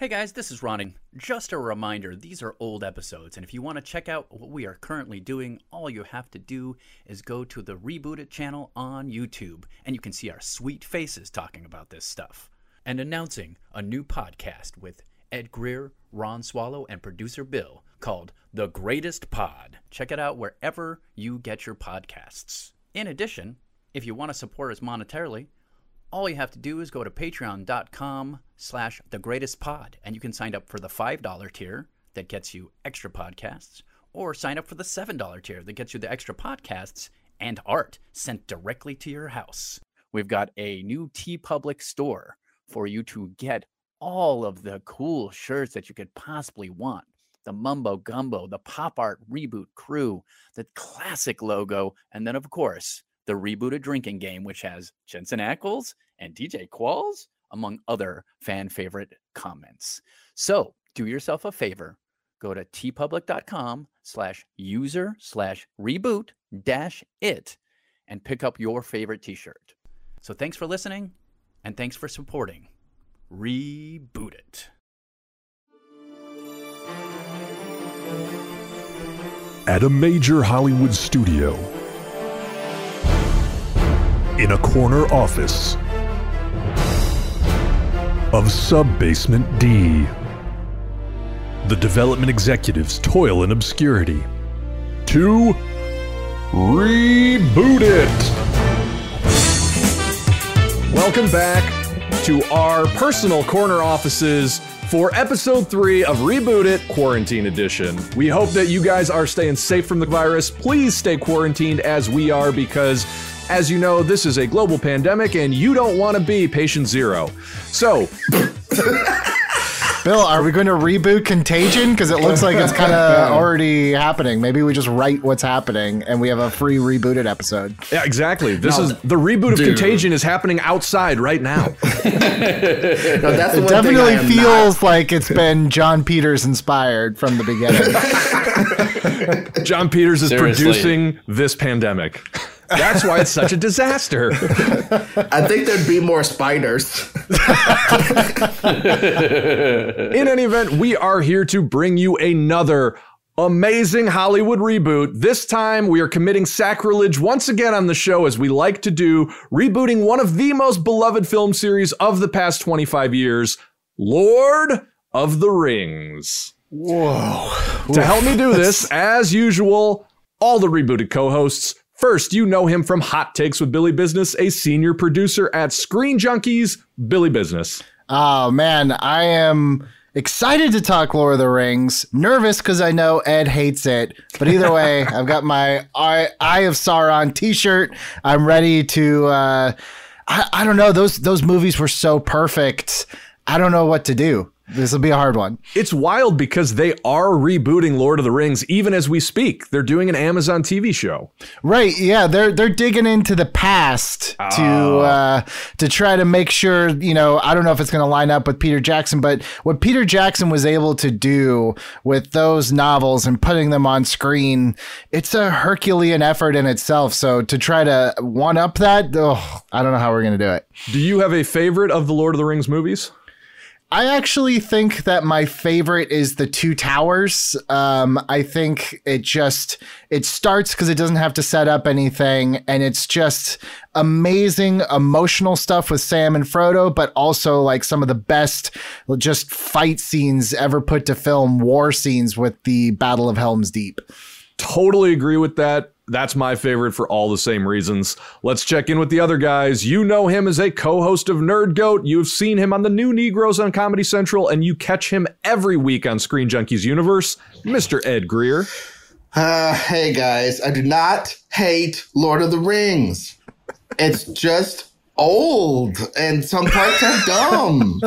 Hey guys, this is Ronning. Just a reminder, these are old episodes, and if you want to check out what we are currently doing, all you have to do is go to the Reboot It channel on YouTube, and you can see our sweet faces talking about this stuff. And announcing a new podcast with Ed Greer, Ron Swallow, and producer Bill called The Greatest Pod. Check it out wherever you get your podcasts. In addition, if you want to support us monetarily, all you have to do is go to patreon.com/thegreatestpod, and you can sign up for the $5 tier that gets you extra podcasts, or sign up for the $7 tier that gets you the extra podcasts and art sent directly to your house. We've got a new TeePublic store for you to get all of the cool shirts that you could possibly want. The Mumbo Gumbo, the Pop Art Reboot Crew, the classic logo, and then, of course, the Rebooted Drinking Game, which has Jensen Ackles and DJ Qualls, among other fan favorite comments. So do yourself a favor. Go to tpublic.com/user/reboot-it and pick up your favorite t-shirt. So thanks for listening, and thanks for supporting Reboot It. At a major Hollywood studio, in a corner office of Subbasement D, the development executives toil in obscurity to reboot it. Welcome back to our personal corner offices for episode 3 of Reboot It Quarantine Edition. We hope that you guys are staying safe from the virus. Please stay quarantined as we are, because as you know, this is a global pandemic, and you don't want to be patient zero. So, Bill, are we going to reboot Contagion? Because it looks like it's kind of already happening. Maybe we just write what's happening, and we have a free rebooted episode. Yeah, exactly. The reboot of Contagion is happening outside right now. It definitely feels like it's been John Peters inspired from the beginning. John Peters is producing this pandemic. That's why it's such a disaster. I think there'd be more spiders. In any event, we are here to bring you another amazing Hollywood reboot. This time, we are committing sacrilege once again on the show, as we like to do, rebooting one of the most beloved film series of the past 25 years, Lord of the Rings. Whoa. To help me do this, as usual, all the rebooted co-hosts. First, you know him from Hot Takes with Billy Business, a senior producer at Screen Junkies. Billy Business. Oh, man, I am excited to talk Lord of the Rings. Nervous because I know Ed hates it. But either way, I've got my Eye of Sauron t-shirt. I'm ready to, I don't know, those movies were so perfect. I don't know what to do. This will be a hard one. It's wild because they are rebooting Lord of the Rings even as we speak. They're doing an Amazon TV show. Right, yeah, they're digging into the past to try to make sure, you know, I don't know if it's going to line up with Peter Jackson, but what Peter Jackson was able to do with those novels and putting them on screen, it's a Herculean effort in itself. So to try to one-up that, I don't know how we're going to do it. Do you have a favorite of the Lord of the Rings movies? I actually think that my favorite is The Two Towers. I think it starts because it doesn't have to set up anything, and it's just amazing emotional stuff with Sam and Frodo, but also like some of the best just fight scenes ever put to film, war scenes with the Battle of Helm's Deep. Totally agree with that. That's my favorite for all the same reasons. Let's check in with the other guys. You know him as a co-host of Nerd Goat. You've seen him on The New Negroes on Comedy Central, and you catch him every week on Screen Junkies Universe, Mr. Ed Greer. Hey, guys. I do not hate Lord of the Rings. It's just old, and some parts are dumb.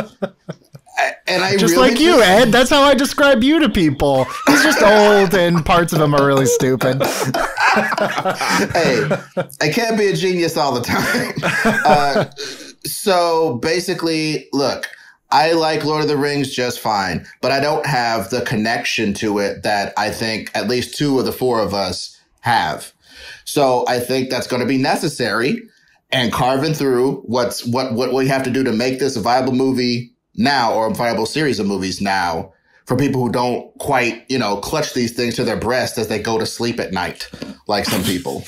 And I just really like you, Ed. That's how I describe you to people. He's just old, and parts of him are really stupid. Hey, I can't be a genius all the time. So basically, look, I like Lord of the Rings just fine, but I don't have the connection to it that I think at least two of the four of us have. So I think that's going to be necessary, and carving through what we have to do to make this a viable movie now, or a viable series of movies now, for people who don't quite, you know, clutch these things to their breast as they go to sleep at night, like some people.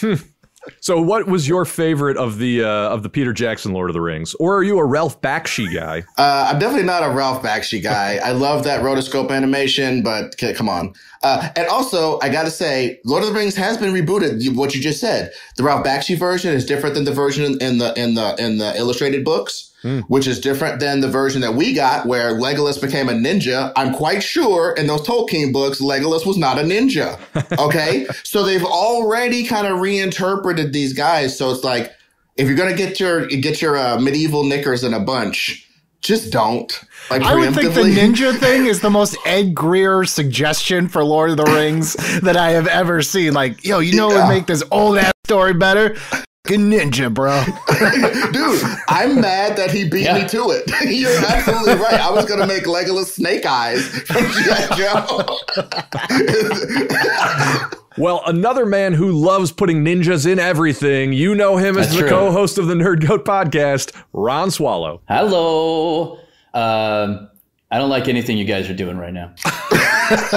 So what was your favorite of the Peter Jackson Lord of the Rings? Or are you a Ralph Bakshi guy? I'm definitely not a Ralph Bakshi guy. I love that rotoscope animation, but come on. And also, I got to say, Lord of the Rings has been rebooted, what you just said. The Ralph Bakshi version is different than the version in the illustrated books. Which is different than the version that we got where Legolas became a ninja. I'm quite sure in those Tolkien books, Legolas was not a ninja. Okay? So they've already kind of reinterpreted these guys. So it's like, if you're going to get your medieval knickers in a bunch, just don't. Like, I would think the ninja thing is the most Ed Greer suggestion for Lord of the Rings that I have ever seen. Like, yo, you know what would make this old ass story better? Good ninja, bro. Dude, I'm mad that he beat me to it. You're absolutely right. I was going to make Legolas Snake Eyes from G.I. Joe. Well, another man who loves putting ninjas in everything, you know him as the co-host of the Nerd Goat podcast, Ron Swallow. Hello. I don't like anything you guys are doing right now.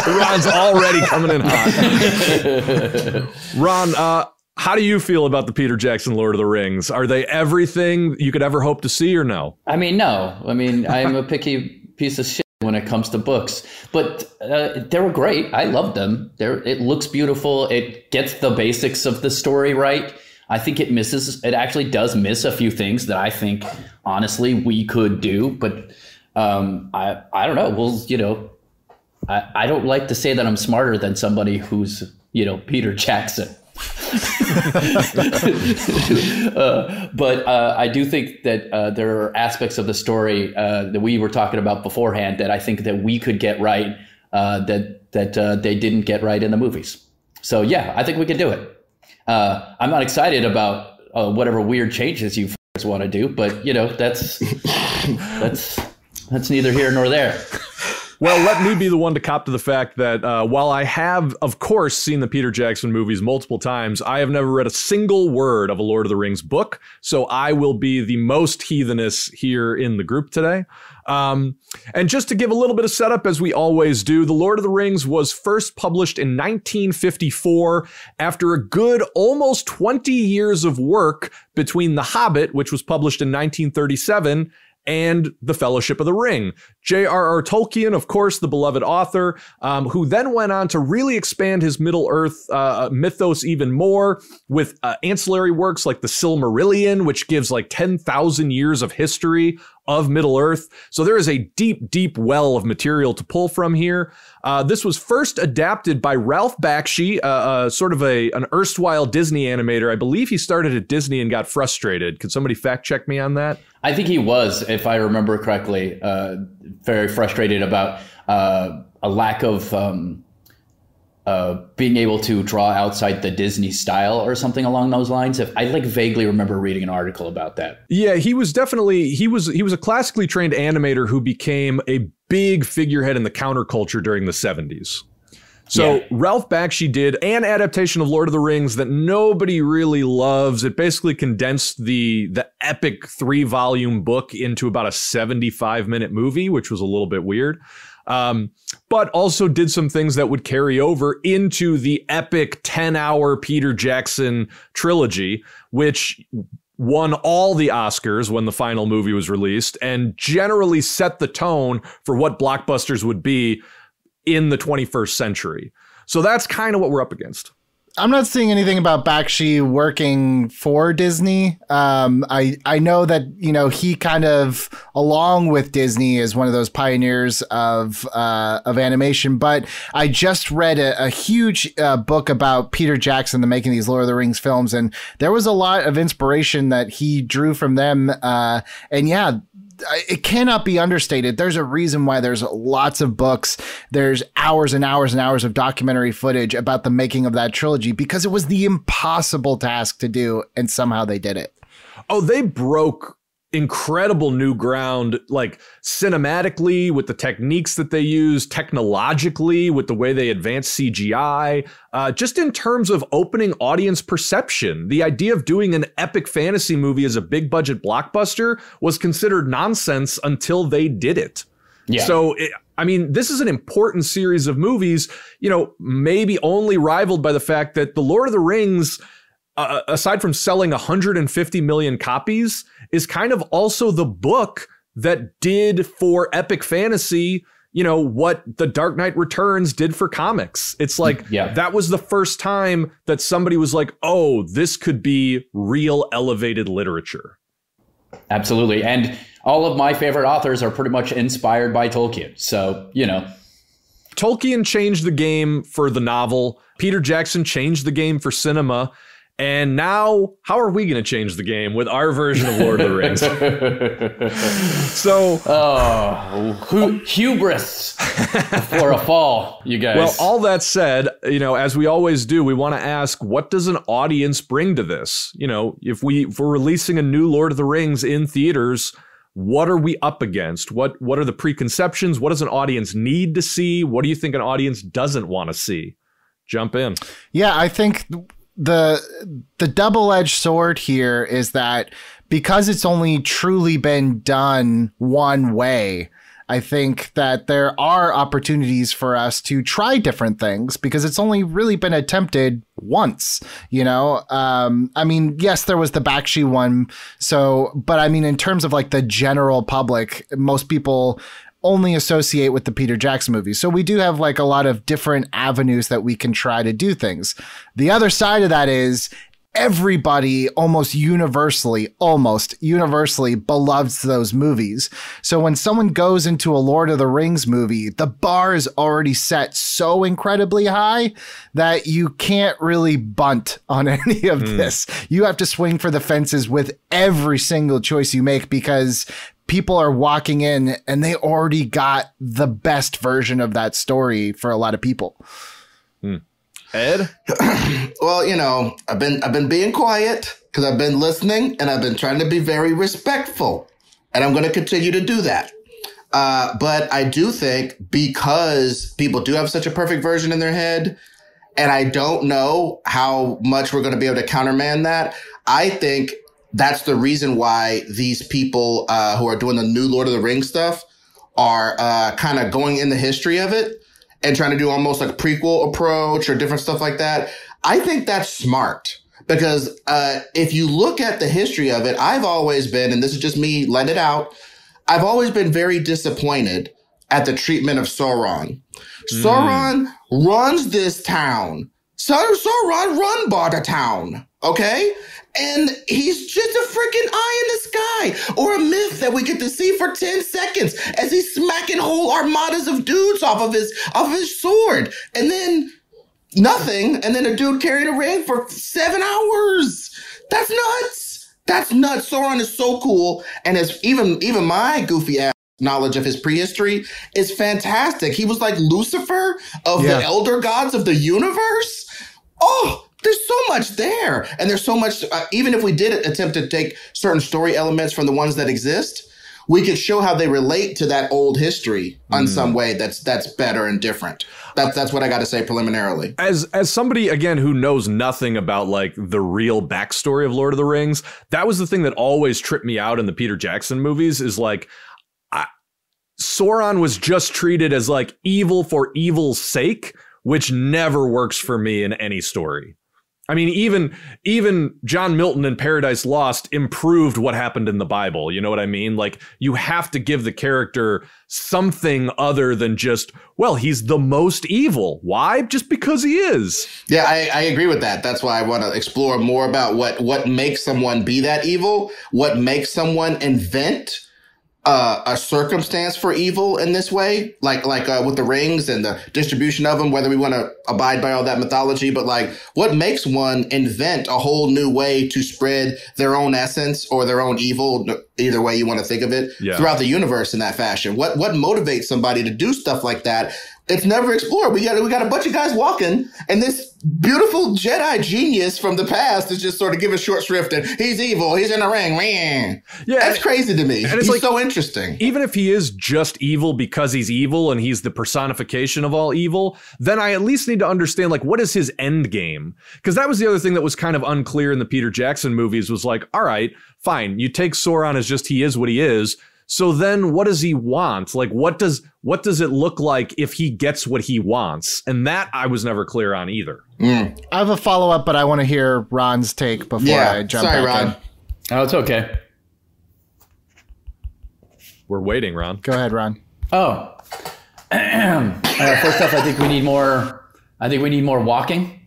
Ron's already coming in hot. Ron, how do you feel about the Peter Jackson Lord of the Rings? Are they everything you could ever hope to see or no? I mean, no. I mean, I'm a picky piece of shit when it comes to books. But they were great. I loved them. It looks beautiful. It gets the basics of the story right. I think it actually does miss a few things that I think, honestly, we could do. But I don't know. Well, you know, I don't like to say that I'm smarter than somebody who's, you know, Peter Jackson. But I do think that there are aspects of the story that we were talking about beforehand that I think that we could get right that they didn't get right in the movies. So yeah, I think we could do it. I'm not excited about whatever weird changes you want to do, but you know, that's neither here nor there. Well, let me be the one to cop to the fact that while I have, of course, seen the Peter Jackson movies multiple times, I have never read a single word of a Lord of the Rings book. So I will be the most heathenous here in the group today. And just to give a little bit of setup, as we always do, The Lord of the Rings was first published in 1954 after a good almost 20 years of work between The Hobbit, which was published in 1937, and The Fellowship of the Ring. J.R.R. Tolkien, of course, the beloved author, who then went on to really expand his Middle-earth mythos even more with ancillary works like The Silmarillion, which gives like 10,000 years of history of Middle-earth. So there is a deep, deep well of material to pull from here. This was first adapted by Ralph Bakshi, sort of an erstwhile Disney animator. I believe he started at Disney and got frustrated. Could somebody fact check me on that? I think he was, if I remember correctly, very frustrated about a lack of being able to draw outside the Disney style or something along those lines. If I vaguely remember reading an article about that. Yeah, he was a classically trained animator who became a big figurehead in the counterculture during the 70s. So Ralph Bakshi did an adaptation of Lord of the Rings that nobody really loves. It basically condensed the epic 3-volume book into about a 75-minute movie, which was a little bit weird. But also did some things that would carry over into the epic 10-hour Peter Jackson trilogy, which won all the Oscars when the final movie was released and generally set the tone for what blockbusters would be in the 21st century. So that's kind of what we're up against. I'm not seeing anything about Bakshi working for Disney. I know that, you know, he kind of, along with Disney, is one of those pioneers of animation. But I just read a huge book about Peter Jackson, the making of these Lord of the Rings films, and there was a lot of inspiration that he drew from them. And yeah, it cannot be understated. There's a reason why there's lots of books. There's hours and hours and hours of documentary footage about the making of that trilogy, because it was the impossible task to do, and somehow they did it. Oh, they broke incredible new ground, like cinematically with the techniques that they use, technologically with the way they advance CGI, just in terms of opening audience perception. The idea of doing an epic fantasy movie as a big budget blockbuster was considered nonsense until they did it. Yeah. So, this is an important series of movies, maybe only rivaled by the fact that The Lord of the Rings, aside from selling 150 million copies, is kind of also the book that did for epic fantasy, what The Dark Knight Returns did for comics. It's like, that was the first time that somebody was like, oh, this could be real elevated literature. Absolutely. And all of my favorite authors are pretty much inspired by Tolkien. So, Tolkien changed the game for the novel. Peter Jackson changed the game for cinema. And now, how are we going to change the game with our version of Lord of the Rings? So, hubris for a fall, you guys. Well, all that said, as we always do, we want to ask, what does an audience bring to this? If we're releasing a new Lord of the Rings in theaters, what are we up against? What are the preconceptions? What does an audience need to see? What do you think an audience doesn't want to see? Jump in. Yeah, I think the double-edged sword here is that because it's only truly been done one way, I think that there are opportunities for us to try different things because it's only really been attempted once, yes, there was the Bakshi one. So, but in terms of like the general public, most people only associate with the Peter Jackson movies. So we do have like a lot of different avenues that we can try to do things. The other side of that is everybody almost universally beloves those movies. So when someone goes into a Lord of the Rings movie, the bar is already set so incredibly high that you can't really bunt on any of this. You have to swing for the fences with every single choice you make because people are walking in and they already got the best version of that story for a lot of people. Ed? Well, I've been being quiet because I've been listening and I've been trying to be very respectful, and I'm going to continue to do that. But I do think because people do have such a perfect version in their head, and I don't know how much we're going to be able to countermand that, I think that's the reason why these people who are doing the new Lord of the Rings stuff are kind of going in the history of it and trying to do almost like a prequel approach or different stuff like that. I think that's smart because if you look at the history of it, I've always been, and this is just me letting it out, I've always been very disappointed at the treatment of Sauron. Sauron runs this town. Sauron run by the town, okay? And he's just a freaking eye in the sky, or a myth that we get to see for 10 seconds as he's smacking whole armadas of dudes off of his sword. And then nothing. And then a dude carrying a ring for 7 hours. That's nuts. That's nuts. Sauron is so cool. And as even my goofy ass knowledge of his prehistory is fantastic. He was like Lucifer of the elder gods of the universe. Oh, there's so much there. And there's so much, even if we did attempt to take certain story elements from the ones that exist, we could show how they relate to that old history in some way that's better and different. That's what I got to say preliminarily. As somebody, again, who knows nothing about like the real backstory of Lord of the Rings, that was the thing that always tripped me out in the Peter Jackson movies is like, Sauron was just treated as like evil for evil's sake, which never works for me in any story. Even John Milton in Paradise Lost improved what happened in the Bible. You know what I mean? Like, you have to give the character something other than just, well, he's the most evil. Why? Just because he is. Yeah, I agree with that. That's why I want to explore more about what makes someone be that evil, what makes someone invent a circumstance for evil in this way, like with the rings and the distribution of them, whether we want to abide by all that mythology, but like what makes one invent a whole new way to spread their own essence or their own evil, either way you want to think of it, throughout the universe in that fashion. What motivates somebody to do stuff like that It's never explored. We got a bunch of guys walking, and this beautiful Jedi genius from the past is just sort of giving short shrift and he's evil, he's in a ring. Man. Yeah, that's crazy to me. And it's so interesting. Even if he is just evil because he's evil and he's the personification of all evil, then I at least need to understand, like, what is his end game? Because that was the other thing that was kind of unclear in the Peter Jackson movies was like, all right, fine, you take Sauron as just he is what he is. So then what does he want? Like, what does it look like if he gets what he wants? And that I was never clear on either. Mm. I have a follow-up, but I want to hear Ron's take before I jump back in. Oh, it's okay. We're waiting, Ron. Go ahead, Ron. Oh. First off, I think we need more walking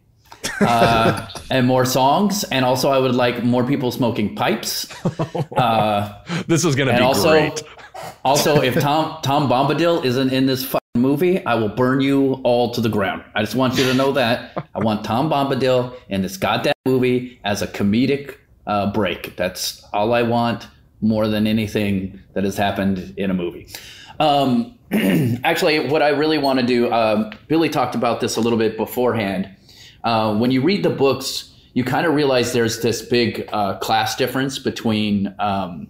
and more songs. And also I would like more people smoking pipes. This is going to be great. Also, if Tom Bombadil isn't in this fucking movie, I will burn you all to the ground. I just want you to know that. I want Tom Bombadil in this goddamn movie as a comedic break. That's all I want more than anything that has happened in a movie. Actually, what I really want to do, Billy talked about this a little bit beforehand. When you read the books, you kind of realize there's this big class difference between Frodo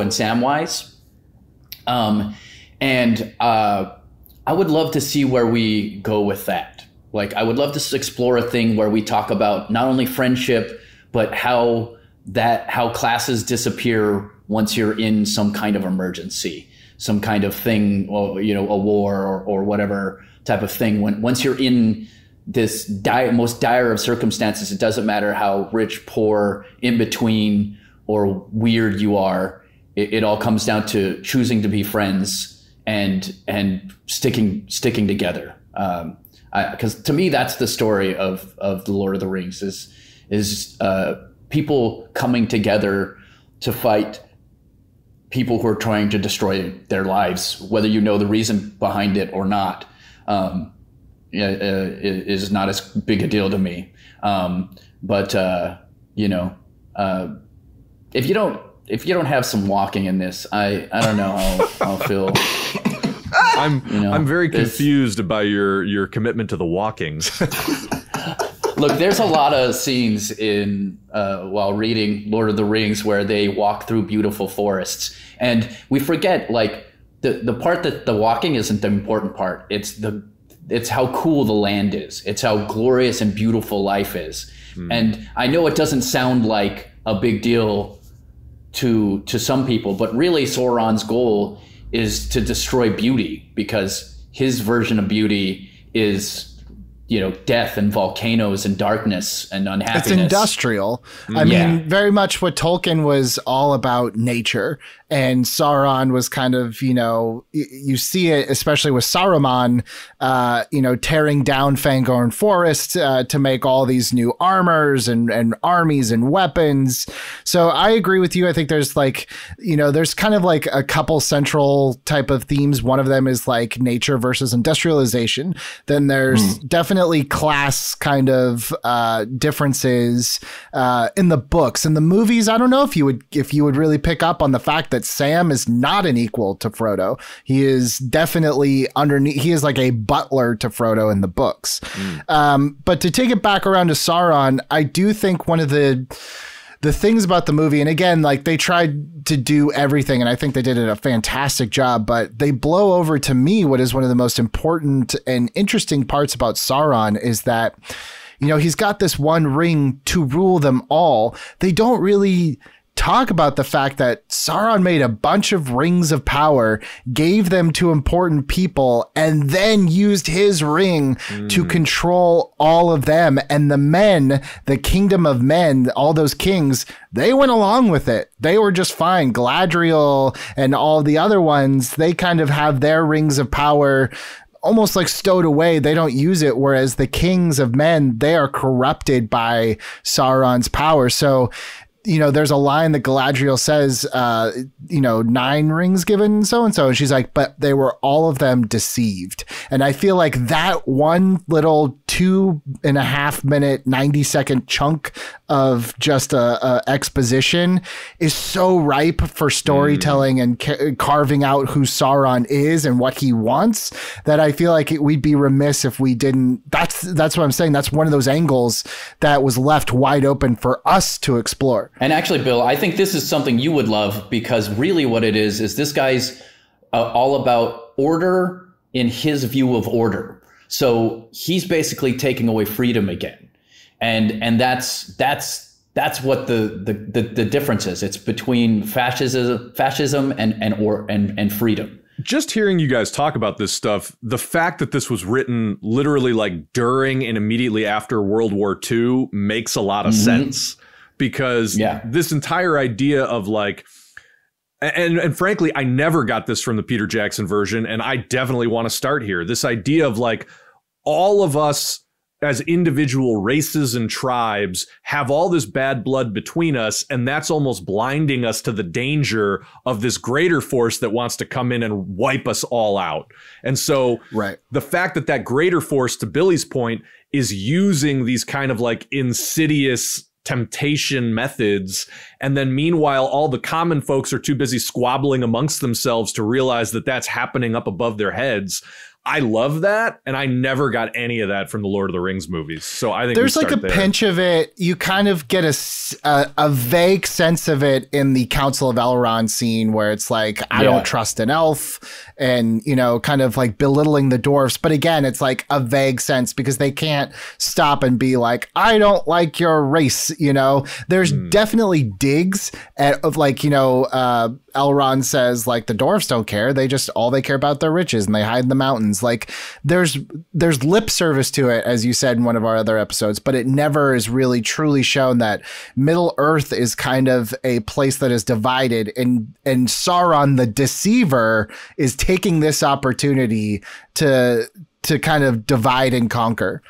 and Samwise. And I would love to see where we go with that. Like, I would love to explore a thing where we talk about not only friendship, but how classes disappear once you're in some kind of emergency, some kind of thing, or, you know, a war or whatever type of thing. Once you're in this most dire of circumstances, it doesn't matter how rich, poor, in between, or weird you are. It all comes down to choosing to be friends and sticking together. Because to me, that's the story of the Lord of the Rings is people coming together to fight people who are trying to destroy their lives, whether you know the reason behind it or not. Is not as big a deal to me. But if you don't have some walking in this, I don't know how I'll feel. I'm very confused by your commitment to the walkings. Look, there's a lot of scenes in while reading Lord of the Rings where they walk through beautiful forests, and we forget like the part that the walking isn't the important part. It's how cool the land is. It's how glorious and beautiful life is. Mm. And I know it doesn't sound like a big deal to some people, but really Sauron's goal is to destroy beauty, because his version of beauty is, you know, death and volcanoes and darkness and unhappiness. It's industrial. I mean, very much what Tolkien was all about, nature. And Sauron was kind of, you know, you see it, especially with Saruman, tearing down Fangorn Forest to make all these new armors and armies and weapons. So I agree with you. I think there's there's kind of like a couple central type of themes. One of them is like nature versus industrialization. Then there's definitely class kind of differences in the books. In the movies, I don't know if you would really pick up on the fact that Sam is not an equal to Frodo. He is definitely underneath. He is like a butler to Frodo in the books. Mm. But to take it back around to Sauron, I do think one of the things about the movie, and again, like they tried to do everything, and I think they did a fantastic job, but they blow over to me what is one of the most important and interesting parts about Sauron is that, you know, he's got this one ring to rule them all. They don't really talk about the fact that Sauron made a bunch of rings of power, gave them to important people, and then used his ring to control all of them. And the men, the kingdom of men, all those kings, they went along with it. They were just fine. Galadriel and all the other ones, they kind of have their rings of power almost like stowed away. They don't use it. Whereas the kings of men, they are corrupted by Sauron's power. So you know, there's a line that Galadriel says, you know, 9 rings given so-and-so. And she's like, but they were all of them deceived. And I feel like that one little 2.5 minute, 90-second chunk of just a exposition is so ripe for storytelling and carving out who Sauron is and what he wants that I feel like we'd be remiss if we didn't. That's what I'm saying. That's one of those angles that was left wide open for us to explore. And actually, Bill, I think this is something you would love, because really what it is this guy's all about order in his view of order. So he's basically taking away freedom again. And that's what the difference is. It's between fascism and freedom. Just hearing you guys talk about this stuff, the fact that this was written literally like during and immediately after World War II makes a lot of sense. Because this entire idea of like, and frankly, I never got this from the Peter Jackson version, and I definitely want to start here. This idea of like, all of us as individual races and tribes have all this bad blood between us, and that's almost blinding us to the danger of this greater force that wants to come in and wipe us all out. And so the fact that that greater force, to Billy's point, is using these kind of like insidious temptation methods, and then meanwhile all the common folks are too busy squabbling amongst themselves to realize that that's happening up above their heads. I love that, and I never got any of that from the Lord of the Rings movies. So I think there's like a pinch of it. You kind of get a vague sense of it in the Council of Elrond scene, where it's like, I don't trust an elf, and, you know, kind of like belittling the dwarves. But again, it's like a vague sense, because they can't stop and be like, I don't like your race. You know, there's definitely digs of like, you know, Elrond says like the dwarves don't care. They just, all they care about their riches and they hide in the mountains. Like there's lip service to it, as you said in one of our other episodes, but it never is really truly shown that Middle-earth is kind of a place that is divided, and Sauron, the deceiver, is taking this opportunity to kind of divide and conquer.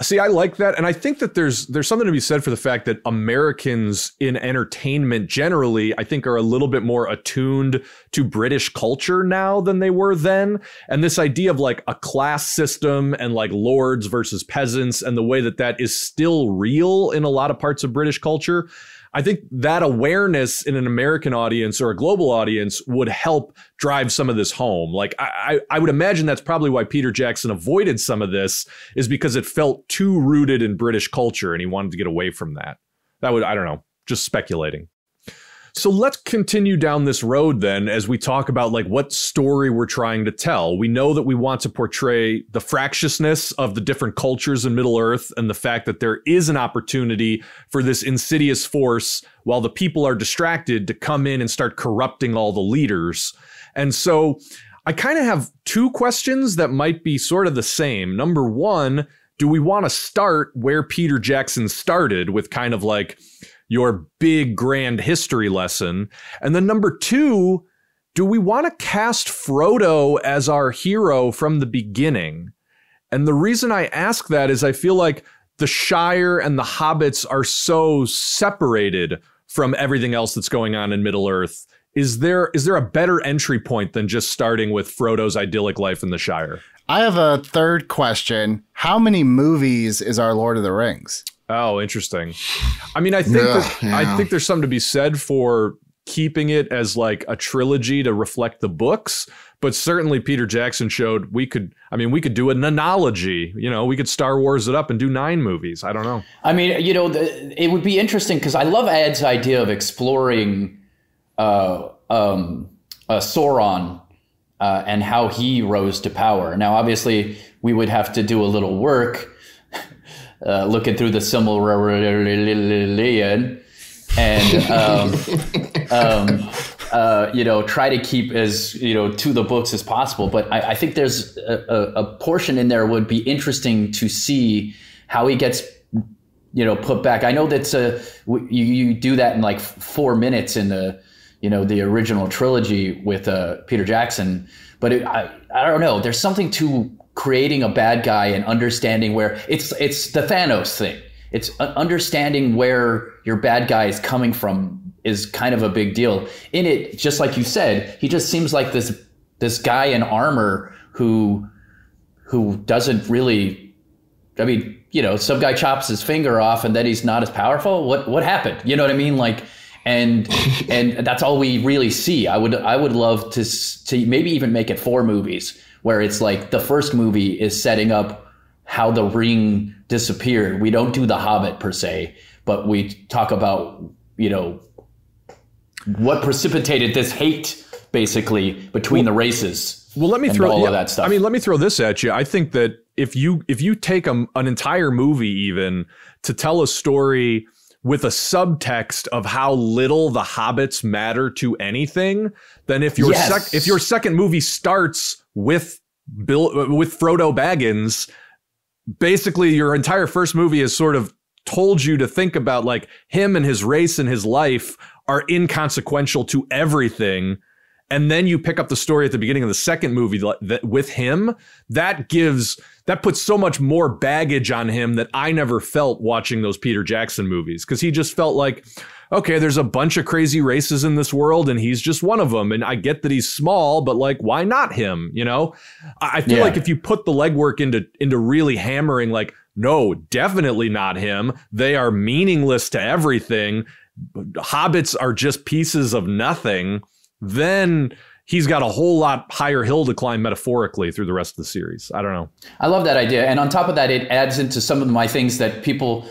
See, I like that. And I think that there's something to be said for the fact that Americans in entertainment generally, I think, are a little bit more attuned to British culture now than they were then. And this idea of like a class system and like lords versus peasants and the way that that is still real in a lot of parts of British culture. I think that awareness in an American audience or a global audience would help drive some of this home. Like I would imagine that's probably why Peter Jackson avoided some of this, is because it felt too rooted in British culture and he wanted to get away from that. That would, I don't know, just speculating. So let's continue down this road then as we talk about like what story we're trying to tell. We know that we want to portray the fractiousness of the different cultures in Middle-earth and the fact that there is an opportunity for this insidious force, while the people are distracted, to come in and start corrupting all the leaders. And so I kind of have two questions that might be sort of the same. Number one, do we want to start where Peter Jackson started, with kind of like your big grand history lesson? And then number two, do we want to cast Frodo as our hero from the beginning? And the reason I ask that is I feel like the Shire and the Hobbits are so separated from everything else that's going on in Middle-earth. Is there a better entry point than just starting with Frodo's idyllic life in the Shire? I have a third question. How many movies is our Lord of the Rings? Oh, interesting. I mean, I think I think there's something to be said for keeping it as like a trilogy to reflect the books. But certainly Peter Jackson showed we could do an analogy. You know, we could Star Wars it up and do 9 movies. I don't know. I mean, you know, it would be interesting, because I love Ed's idea of exploring Sauron and how he rose to power. Now, obviously, we would have to do a little work. Looking through the Silmarillion and, you know, try to keep as, you know, to the books as possible. But I think there's a portion in there would be interesting to see how he gets, you know, put back. I know that's you do that in like 4 minutes in the, you know, the original trilogy with Peter Jackson. But I don't know. There's something to creating a bad guy and understanding where it's the Thanos thing. It's understanding where your bad guy is coming from is kind of a big deal. In it, just like you said, he just seems like this guy in armor who doesn't really, I mean, you know, some guy chops his finger off and then he's not as powerful. What happened? You know what I mean? Like, and that's all we really see. I would love to maybe even make it 4 movies where it's like the first movie is setting up how the ring disappeared. We don't do The Hobbit per se, but we talk about, you know, what precipitated this hate basically between the races. Well, let me throw all of that stuff. I mean, let me throw this at you. I think that if you take an entire movie even to tell a story with a subtext of how little the hobbits matter to anything, then if your second movie starts with Frodo Baggins, basically your entire first movie is sort of told you to think about like him and his race and his life are inconsequential to everything. And then you pick up the story at the beginning of the second movie with him. That puts so much more baggage on him that I never felt watching those Peter Jackson movies, because he just felt like, okay, there's a bunch of crazy races in this world and he's just one of them. And I get that he's small, but like, why not him? You know, I feel like if you put the legwork into really hammering like, no, definitely not him. They are meaningless to everything. Hobbits are just pieces of nothing. Then he's got a whole lot higher hill to climb metaphorically through the rest of the series. I don't know. I love that idea. And on top of that, it adds into some of my things that people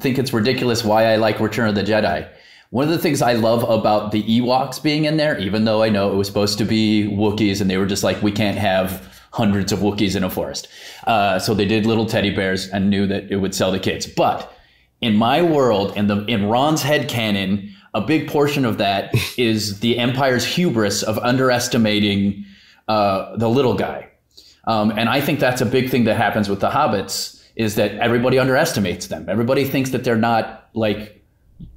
think it's ridiculous why I like Return of the Jedi. One of the things I love about the Ewoks being in there, even though I know it was supposed to be Wookiees and they were just like, we can't have hundreds of Wookiees in a forest. So they did little teddy bears and knew that it would sell to kids. But in my world, in Ron's headcanon, a big portion of that is the Empire's hubris of underestimating the little guy. And I think that's a big thing that happens with the hobbits, is that everybody underestimates them. Everybody thinks that they're not like,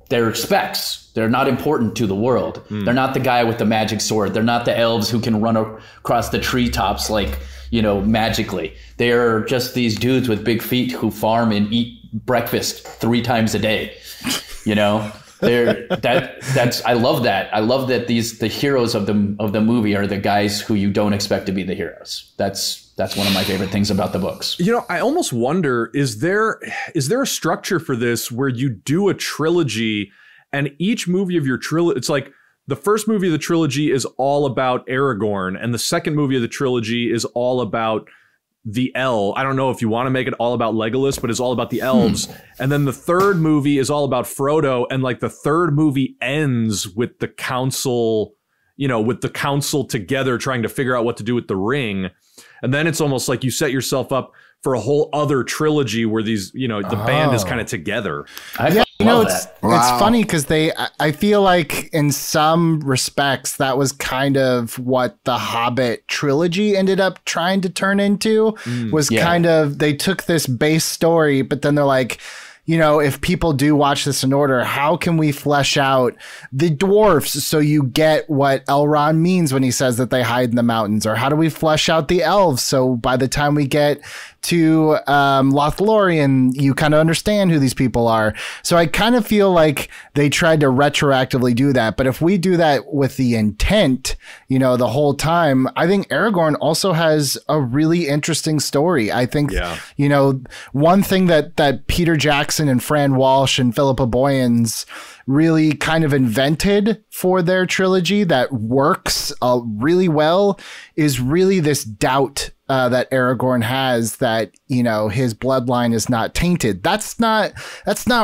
they're specks. They're not important to the world. Mm. They're not the guy with the magic sword. They're not the elves who can run across the treetops like, you know, magically. They're just these dudes with big feet who farm and eat breakfast 3 times a day, you know? I love that the heroes of the movie are the guys who you don't expect to be the heroes. That's one of my favorite things about the books. You know, I almost wonder, is there a structure for this where you do a trilogy and each movie of your trilogy, it's like the first movie of the trilogy is all about Aragorn and the second movie of the trilogy is all about the elf. I don't know if you want to make it all about Legolas, but it's all about the elves. And then the third movie is all about Frodo. And like the third movie ends with the council, you know, with the council together trying to figure out what to do with the ring. And then it's almost like you set yourself up for a whole other trilogy where these, you know, the band is kind of together. It's funny because I feel like in some respects that was kind of what the Hobbit trilogy ended up trying to turn into, kind of, they took this base story, but then they're like, you know, if people do watch this in order, how can we flesh out the dwarfs so you get what Elrond means when he says that they hide in the mountains? Or how do we flesh out the elves so by the time we get to Lothlorien, you kind of understand who these people are? So I kind of feel like they tried to retroactively do that. But if we do that with the intent, you know, the whole time, I think Aragorn also has a really interesting story. I think, you know, one thing that Peter Jackson and Fran Walsh and Philippa Boyens really kind of invented for their trilogy that works really well is really this doubt that Aragorn has that, you know, his bloodline is not tainted. That's not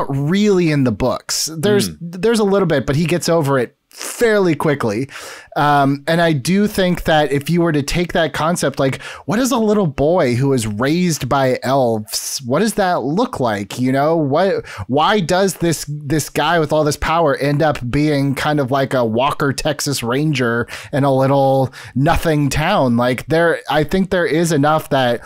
really in the books. There's a little bit, but he gets over it fairly quickly. And I do think that if you were to take that concept, like, what is a little boy who is raised by elves? What does that look like? You know, why does this guy with all this power end up being kind of like a Walker, Texas Ranger in a little nothing town? Like I think there is enough that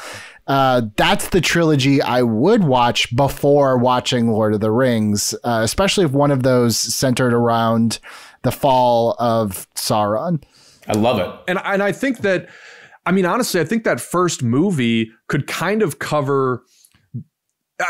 that's the trilogy I would watch before watching Lord of the Rings, especially if one of those centered around the fall of Sauron. I love it. And I think that, I mean, honestly, I think that first movie could kind of cover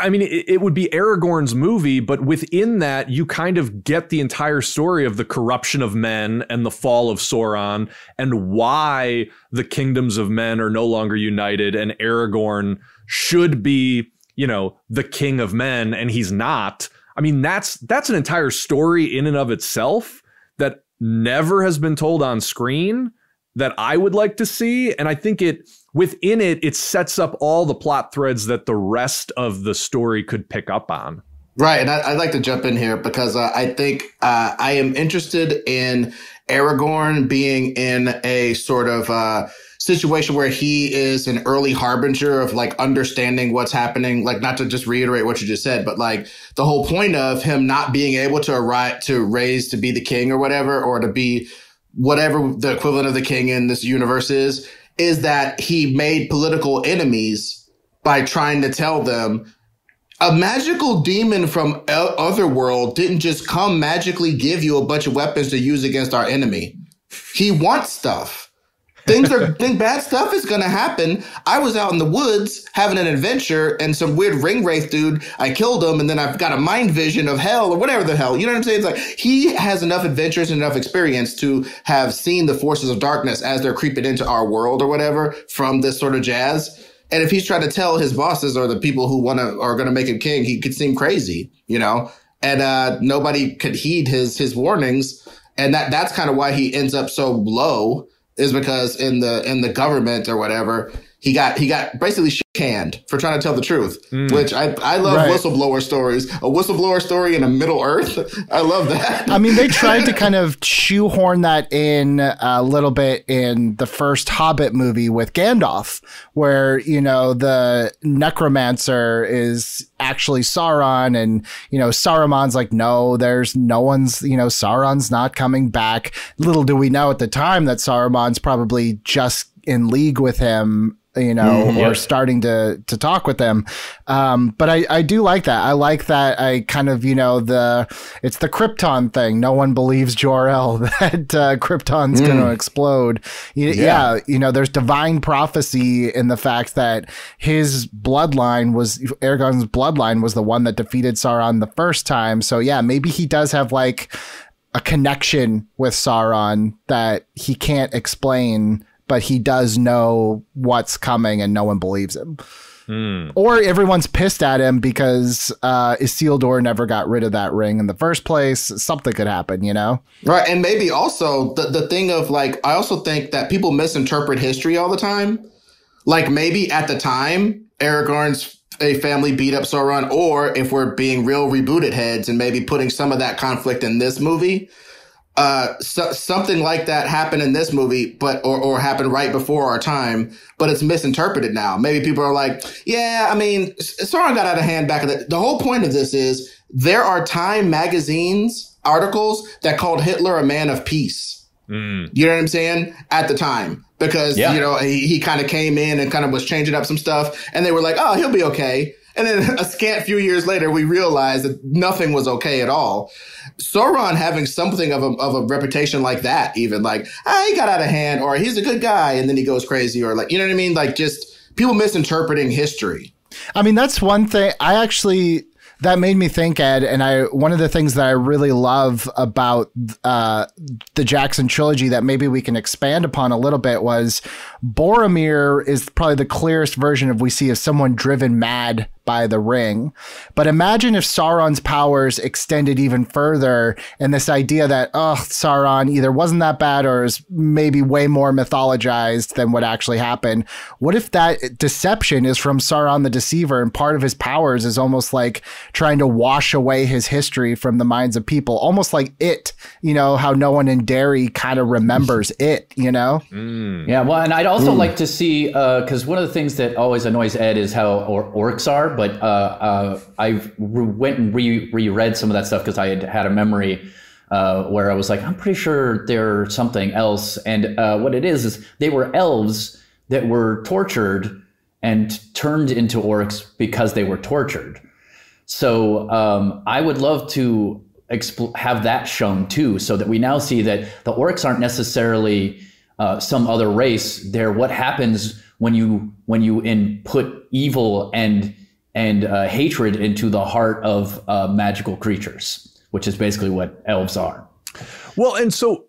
I mean, it would be Aragorn's movie, but within that, you kind of get the entire story of the corruption of men and the fall of Sauron and why the kingdoms of men are no longer united. And Aragorn should be, you know, the king of men, and he's not. I mean, that's an entire story in and of itself that never has been told on screen that I would like to see. And I think within it sets up all the plot threads that the rest of the story could pick up on. Right. And I'd like to jump in here because I think I am interested in Aragorn being in a sort of situation where he is an early harbinger of like understanding what's happening, like not to just reiterate what you just said, but like the whole point of him not being able to arrive to raise to be the king or whatever, or to be whatever the equivalent of the king in this universe is that he made political enemies by trying to tell them a magical demon from Otherworld didn't just come magically give you a bunch of weapons to use against our enemy. He wants stuff. Bad stuff is going to happen. I was out in the woods having an adventure and some weird ring wraith dude, I killed him and then I've got a mind vision of hell or whatever the hell. You know what I'm saying? It's like he has enough adventures and enough experience to have seen the forces of darkness as they're creeping into our world or whatever from this sort of jazz. And if he's trying to tell his bosses or the people who are going to make him king, he could seem crazy, you know, and nobody could heed his warnings. And that's kind of why he ends up so low. Is because in the government or whatever, he got basically shit canned for trying to tell the truth, which I love whistleblower stories. A whistleblower story in a Middle-earth, I love that. I mean, they tried to kind of shoehorn that in a little bit in the first Hobbit movie with Gandalf, where, you know, the necromancer is actually Sauron, and, you know, Saruman's like, no, there's no one's, you know, Sauron's not coming back. Little do we know at the time that Saruman's probably just in league with him, you know, or starting to talk with them. But I do like that. I like that. I kind of, you know, it's the Krypton thing. No one believes Jor-El that Krypton's going to explode. Yeah. You know, there's divine prophecy in the fact that his bloodline was, Aragorn's bloodline was the one that defeated Sauron the first time. So yeah, maybe he does have like a connection with Sauron that he can't explain, but he does know what's coming and no one believes him. Or everyone's pissed at him because Isildur never got rid of that ring in the first place. Something could happen, you know? Right. And maybe also the thing of like, I also think that people misinterpret history all the time. Like maybe at the time, Aragorn's family beat up Sauron, or if we're being real rebooted heads and maybe putting some of that conflict in this movie, something like that happened in this movie, but or happened right before our time, but it's misinterpreted now. Maybe people are like, yeah, I mean, Sauron got out of hand back in the whole point of this is there are Time magazine's articles that called Hitler a man of peace. You know what I'm saying? At the time, because, you know, he kind of came in and kind of was changing up some stuff, and they were like, oh, he'll be okay. And then a scant few years later, we realized that nothing was okay at all. Sauron having something of a reputation like that, even like, he got out of hand, or he's a good guy, and then he goes crazy, or like, you know what I mean? Like just people misinterpreting history. I mean, that's one thing that made me think, Ed, and one of the things that I really love about the Jackson trilogy that maybe we can expand upon a little bit was Boromir is probably the clearest version we see of someone driven mad by the ring. But imagine if Sauron's powers extended even further, and this idea that, Sauron either wasn't that bad or is maybe way more mythologized than what actually happened. What if that deception is from Sauron the Deceiver, and part of his powers is almost like trying to wash away his history from the minds of people, almost like It, you know, how no one in Derry kind of remembers It, you know? Yeah, well, and I'd also like to see, because one of the things that always annoys Ed is how orcs are, but I went and reread some of that stuff because I had a memory where I was like, I'm pretty sure they're something else. And what it is they were elves that were tortured and turned into orcs because they were tortured. So I would love to have that shown too, so that we now see that the orcs aren't necessarily some other race. They're what happens when you input evil and and hatred into the heart of magical creatures, which is basically what elves are. Well, and so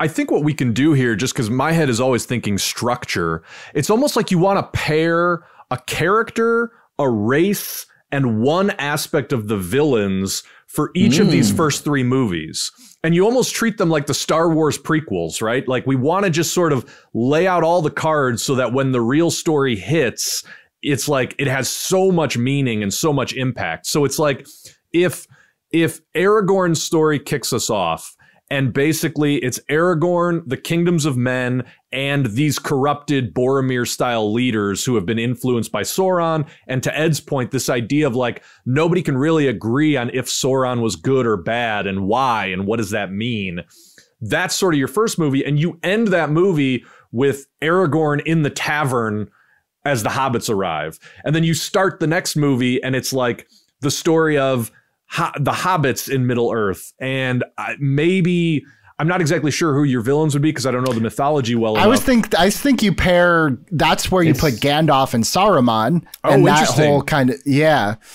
I think what we can do here, just because my head is always thinking structure, it's almost like you want to pair a character, a race, and one aspect of the villains for each of these first three movies. And you almost treat them like the Star Wars prequels, right? Like, we want to just sort of lay out all the cards so that when the real story hits, it's like it has so much meaning and so much impact. So it's like if Aragorn's story kicks us off, and basically it's Aragorn, the kingdoms of men, and these corrupted Boromir-style leaders who have been influenced by Sauron. And to Ed's point, this idea of like, nobody can really agree on if Sauron was good or bad and why and what does that mean. That's sort of your first movie. And you end that movie with Aragorn in the tavern as the hobbits arrive. And then you start the next movie and it's like the story of the hobbits in Middle-earth, and maybe I'm not exactly sure who your villains would be because I don't know the mythology well enough. I think you pair. That's where you put Gandalf and Saruman, and that whole kind of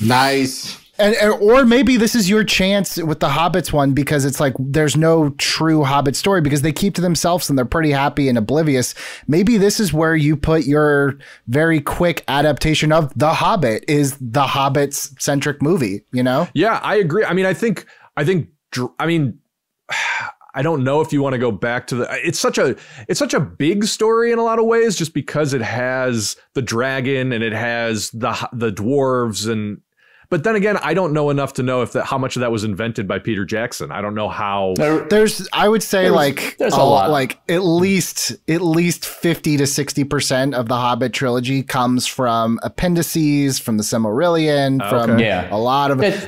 nice. And or maybe this is your chance with the hobbits one, because it's like there's no true hobbit story because they keep to themselves and they're pretty happy and oblivious. Maybe this is where you put your very quick adaptation of The Hobbit is the hobbits centric movie, you know? Yeah, I agree. I mean, I think I don't know if you want to go back to the, it's such a big story in a lot of ways, just because it has the dragon and it has the dwarves and. But then again, I don't know enough to know if how much of that was invented by Peter Jackson. I don't know how. There's at least 50 to 60% of the Hobbit trilogy comes from appendices, from the Silmarillion, a lot of none of the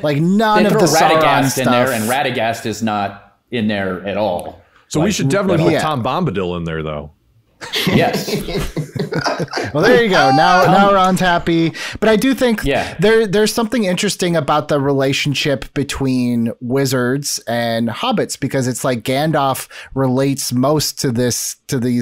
Sauron stuff. In there, and Radagast is not in there at all. So we should definitely put Tom Bombadil in there, though. Yes. Well, there you go. Now Ron's happy. But I do think there's something interesting about the relationship between wizards and hobbits, because it's like Gandalf relates most to these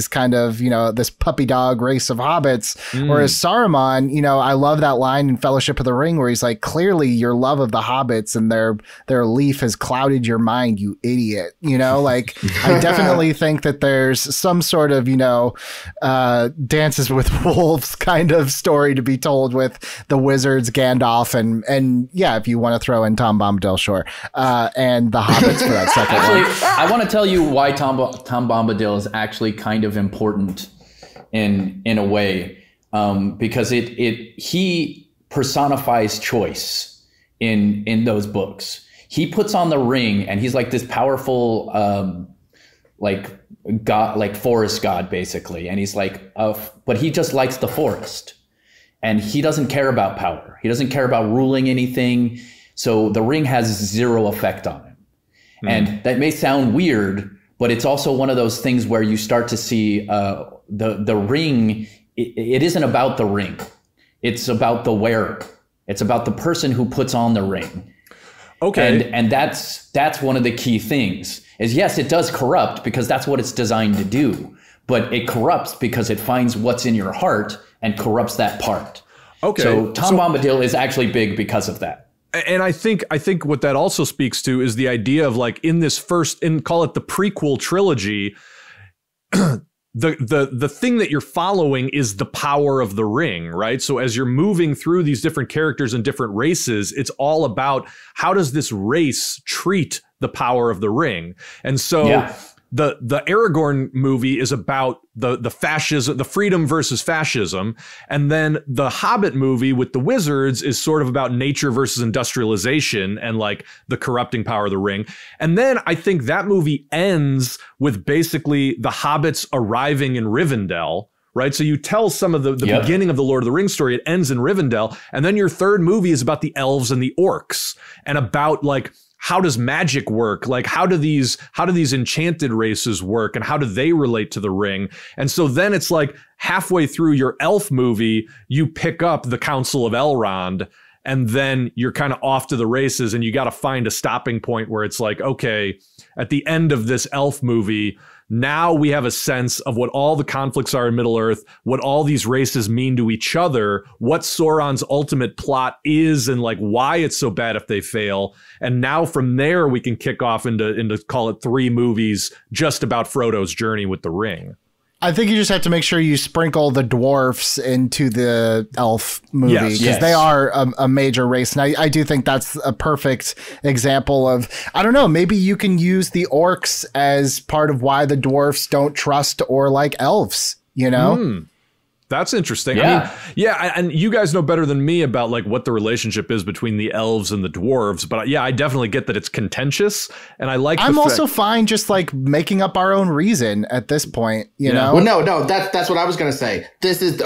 kind of, this puppy dog race of hobbits. Whereas Saruman, I love that line in Fellowship of the Ring where he's like, clearly your love of the hobbits and their leaf has clouded your mind, you idiot. Like I definitely think that there's some sort of, Dances with Wolves kind of story to be told with the wizards, Gandalf, and if you want to throw in Tom Bombadil, sure, and the hobbits for that second one. Actually, I want to tell you why Tom Bombadil is actually kind of important in a way, because he personifies choice in those books. He puts on the ring and he's like this powerful God, like forest god, basically. And he's like, but he just likes the forest and he doesn't care about power. He doesn't care about ruling anything. So the ring has zero effect on him. Mm-hmm. And that may sound weird, but it's also one of those things where you start to see the ring. It isn't about the ring. It's about the wearer. It's about the person who puts on the ring. Okay. And that's one of the key things is, yes, it does corrupt because that's what it's designed to do, but it corrupts because it finds what's in your heart and corrupts that part. Okay. So Tom Bombadil is actually big because of that. And I think what that also speaks to is the idea of like in this first, and call it the prequel trilogy, the thing that you're following is the power of the ring, right? So as you're moving through these different characters and different races, it's all about how does this race treat the power of the ring? And so the Aragorn movie is about the fascism, the freedom versus fascism. And then the Hobbit movie with the wizards is sort of about nature versus industrialization and like the corrupting power of the ring. And then I think that movie ends with basically the hobbits arriving in Rivendell, right? So you tell some of the beginning of the Lord of the Rings story, it ends in Rivendell. And then your third movie is about the elves and the orcs and about like, how does magic work? Like, how do these enchanted races work and how do they relate to the ring? And so then it's like halfway through your elf movie, you pick up the Council of Elrond and then you're kind of off to the races and you got to find a stopping point where it's like, okay, at the end of this elf movie, Now we have a sense of what all the conflicts are in Middle-earth, what all these races mean to each other, what Sauron's ultimate plot is, and like why it's so bad if they fail. And now from there we can kick off into call it 3 movies just about Frodo's journey with the ring. I think you just have to make sure you sprinkle the dwarfs into the elf movie, because they are a major race. And I do think that's a perfect example of, I don't know, maybe you can use the orcs as part of why the dwarfs don't trust or like elves, you know? Mm. That's interesting. Yeah. I mean, and you guys know better than me about like what the relationship is between the elves and the dwarves. But yeah, I definitely get that it's contentious. And I like I'm also fine just like making up our own reason at this point, you know? Well, no, that's what I was going to say. This is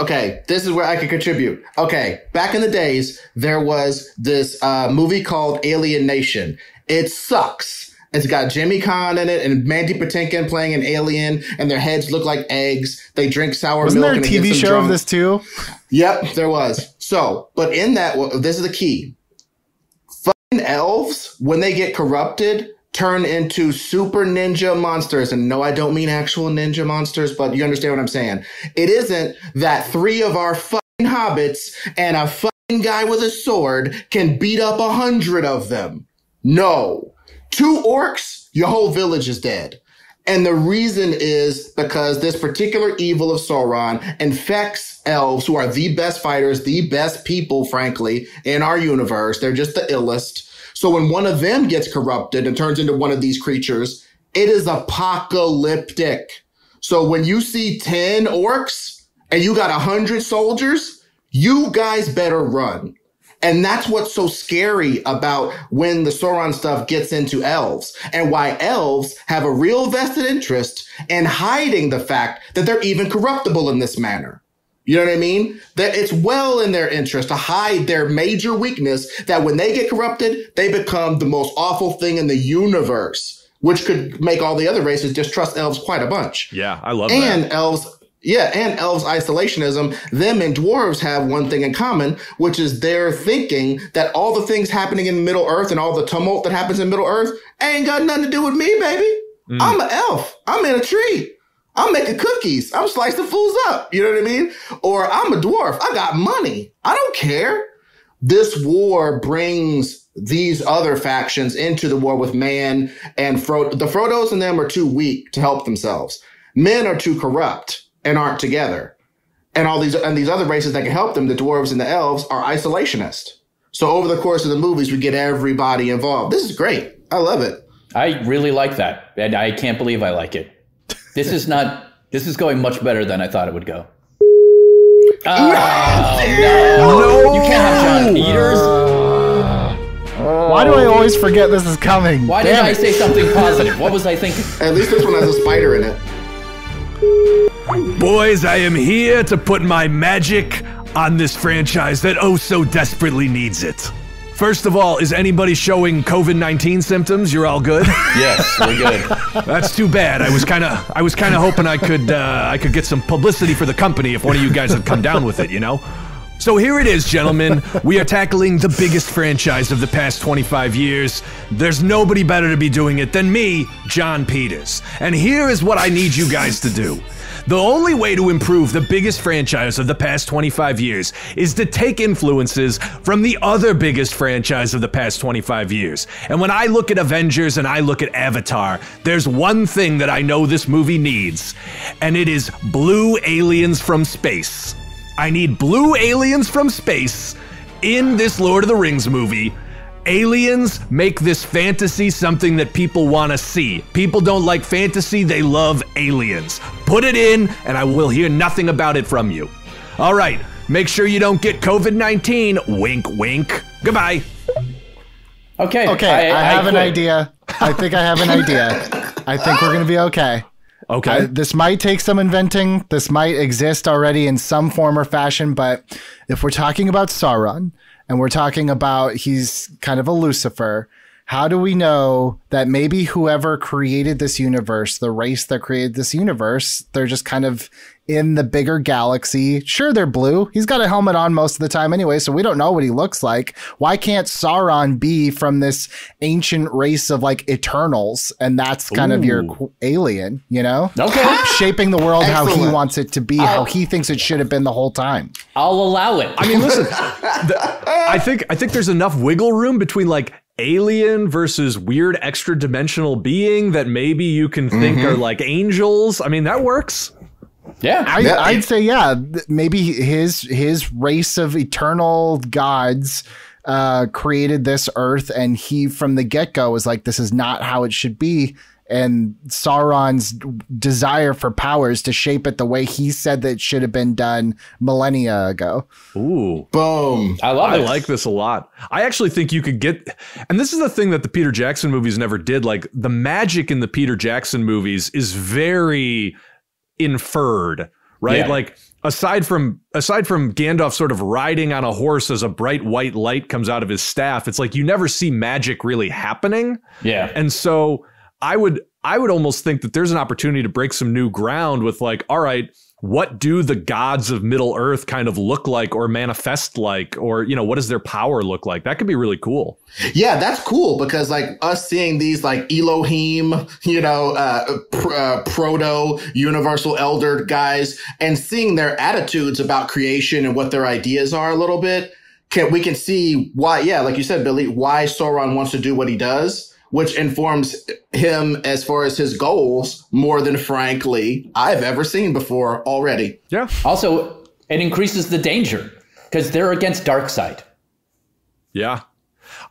where I could contribute. Okay, back in the days, there was this movie called Alien Nation. It sucks. It's got Jimmy Kahn in it and Mandy Patinkin playing an alien, and their heads look like eggs. They drink sour milk. Wasn't there a TV show of this too? Yep, there was. So, but in that, this is the key. Fucking elves, when they get corrupted, turn into super ninja monsters. And no, I don't mean actual ninja monsters, but you understand what I'm saying. It isn't that 3 of our fucking hobbits and a fucking guy with a sword can beat up 100 of them. No. 2 orcs, your whole village is dead. And the reason is because this particular evil of Sauron infects elves, who are the best fighters, the best people, frankly, in our universe. They're just the illest. So when one of them gets corrupted and turns into one of these creatures, it is apocalyptic. So when you see 10 orcs and you got 100 soldiers, you guys better run. And that's what's so scary about when the Sauron stuff gets into elves, and why elves have a real vested interest in hiding the fact that they're even corruptible in this manner. You know what I mean? That it's well in their interest to hide their major weakness, that when they get corrupted, they become the most awful thing in the universe, which could make all the other races distrust elves quite a bunch. Yeah, I love that. And elves' isolationism, them and dwarves have one thing in common, which is they're thinking that all the things happening in Middle-earth and all the tumult that happens in Middle-earth ain't got nothing to do with me, baby. Mm. I'm an elf. I'm in a tree. I'm making cookies. I'm slicing fools up. You know what I mean? Or I'm a dwarf. I got money. I don't care. This war brings these other factions into the war with man, and the Frodos and them are too weak to help themselves. Men are too corrupt and aren't together. And these other races that can help them, the dwarves and the elves, are isolationist. So over the course of the movies, we get everybody involved. This is great. I love it. I really like that. And I can't believe I like it. This is going much better than I thought it would go. No. You can't have John Peters. Why do I always forget this is coming? Why did I say something positive? What was I thinking? At least this one has a spider in it. Boys, I am here to put my magic on this franchise that oh so desperately needs it. First of all, is anybody showing COVID-19 symptoms? You're all good? Yes, we're good. That's too bad. I was kind of hoping I could get some publicity for the company if one of you guys had come down with it, you know? So here it is, gentlemen. We are tackling the biggest franchise of the past 25 years. There's nobody better to be doing it than me, John Peters. And here is what I need you guys to do. The only way to improve the biggest franchise of the past 25 years is to take influences from the other biggest franchise of the past 25 years. And when I look at Avengers and I look at Avatar, there's one thing that I know this movie needs, and it is blue aliens from space. I need blue aliens from space in this Lord of the Rings movie. Aliens make this fantasy something that people want to see. People don't like fantasy, they love aliens. Put it in, and I will hear nothing about it from you. All right, make sure you don't get COVID-19. Wink, wink. Goodbye. Okay, I have an idea. I think I have an idea. I think we're going to be okay. Okay. This might take some inventing. This might exist already in some form or fashion, but if we're talking about Sauron, and we're talking about he's kind of a Lucifer, how do we know that maybe whoever created this universe, the race that created this universe, they're just kind of in the bigger galaxy. Sure, they're blue. He's got a helmet on most of the time anyway, so we don't know what he looks like. Why can't Sauron be from this ancient race of like Eternals? And that's kind of your alien, you know? Okay. Shaping the world how he wants it to be, how he thinks it should have been the whole time. I'll allow it. I mean, listen, I think there's enough wiggle room between like alien versus weird extra dimensional being that maybe you can think are like angels. I mean, that works. Yeah, I'd say, yeah, maybe his race of eternal gods created this earth, and he from the get-go was like, this is not how it should be. And Sauron's desire for powers to shape it the way he said that it should have been done millennia ago. Ooh, boom. I like this a lot. I actually think you could get, and this is the thing that the Peter Jackson movies never did. Like the magic in the Peter Jackson movies is very inferred, right? Yeah. Like aside from Gandalf sort of riding on a horse as a bright white light comes out of his staff, it's like you never see magic really happening. Yeah. And so I would almost think that there's an opportunity to break some new ground with like, all right, what do the gods of Middle-earth kind of look like or manifest like, or, you know, what does their power look like? That could be really cool. Yeah, that's cool because like us seeing these like Elohim, you know, proto universal elder guys and seeing their attitudes about creation and what their ideas are a little bit, we can see why, yeah, like you said, Billy, why Sauron wants to do what he does, which informs him as far as his goals more than, frankly, I've ever seen before already. Yeah. Also, it increases the danger because they're against Darkseid. Yeah.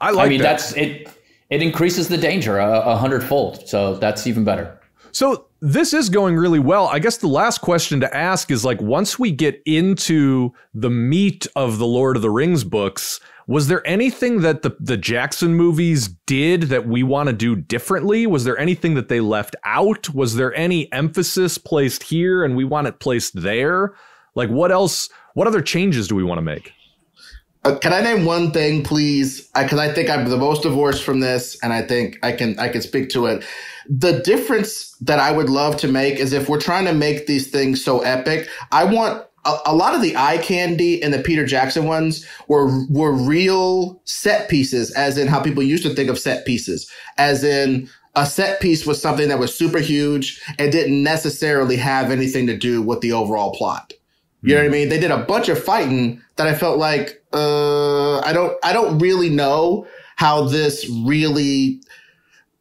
I mean, that's it. It increases the danger 100-fold. So that's even better. So this is going really well. I guess the last question to ask is like, once we get into the meat of the Lord of the Rings books, was there anything that the Jackson movies did that we want to do differently? Was there anything that they left out? Was there any emphasis placed here and we want it placed there? Like what else? What other changes do we want to make? Can I name one thing, please? Because I think I'm the most divorced from this, and I think I can speak to it. The difference that I would love to make is if we're trying to make these things so epic, I want a lot of the eye candy in the Peter Jackson ones were real set pieces, as in how people used to think of set pieces, as in a set piece was something that was super huge and didn't necessarily have anything to do with the overall plot. You know what I mean? They did a bunch of fighting that I felt like, I don't really know how this really,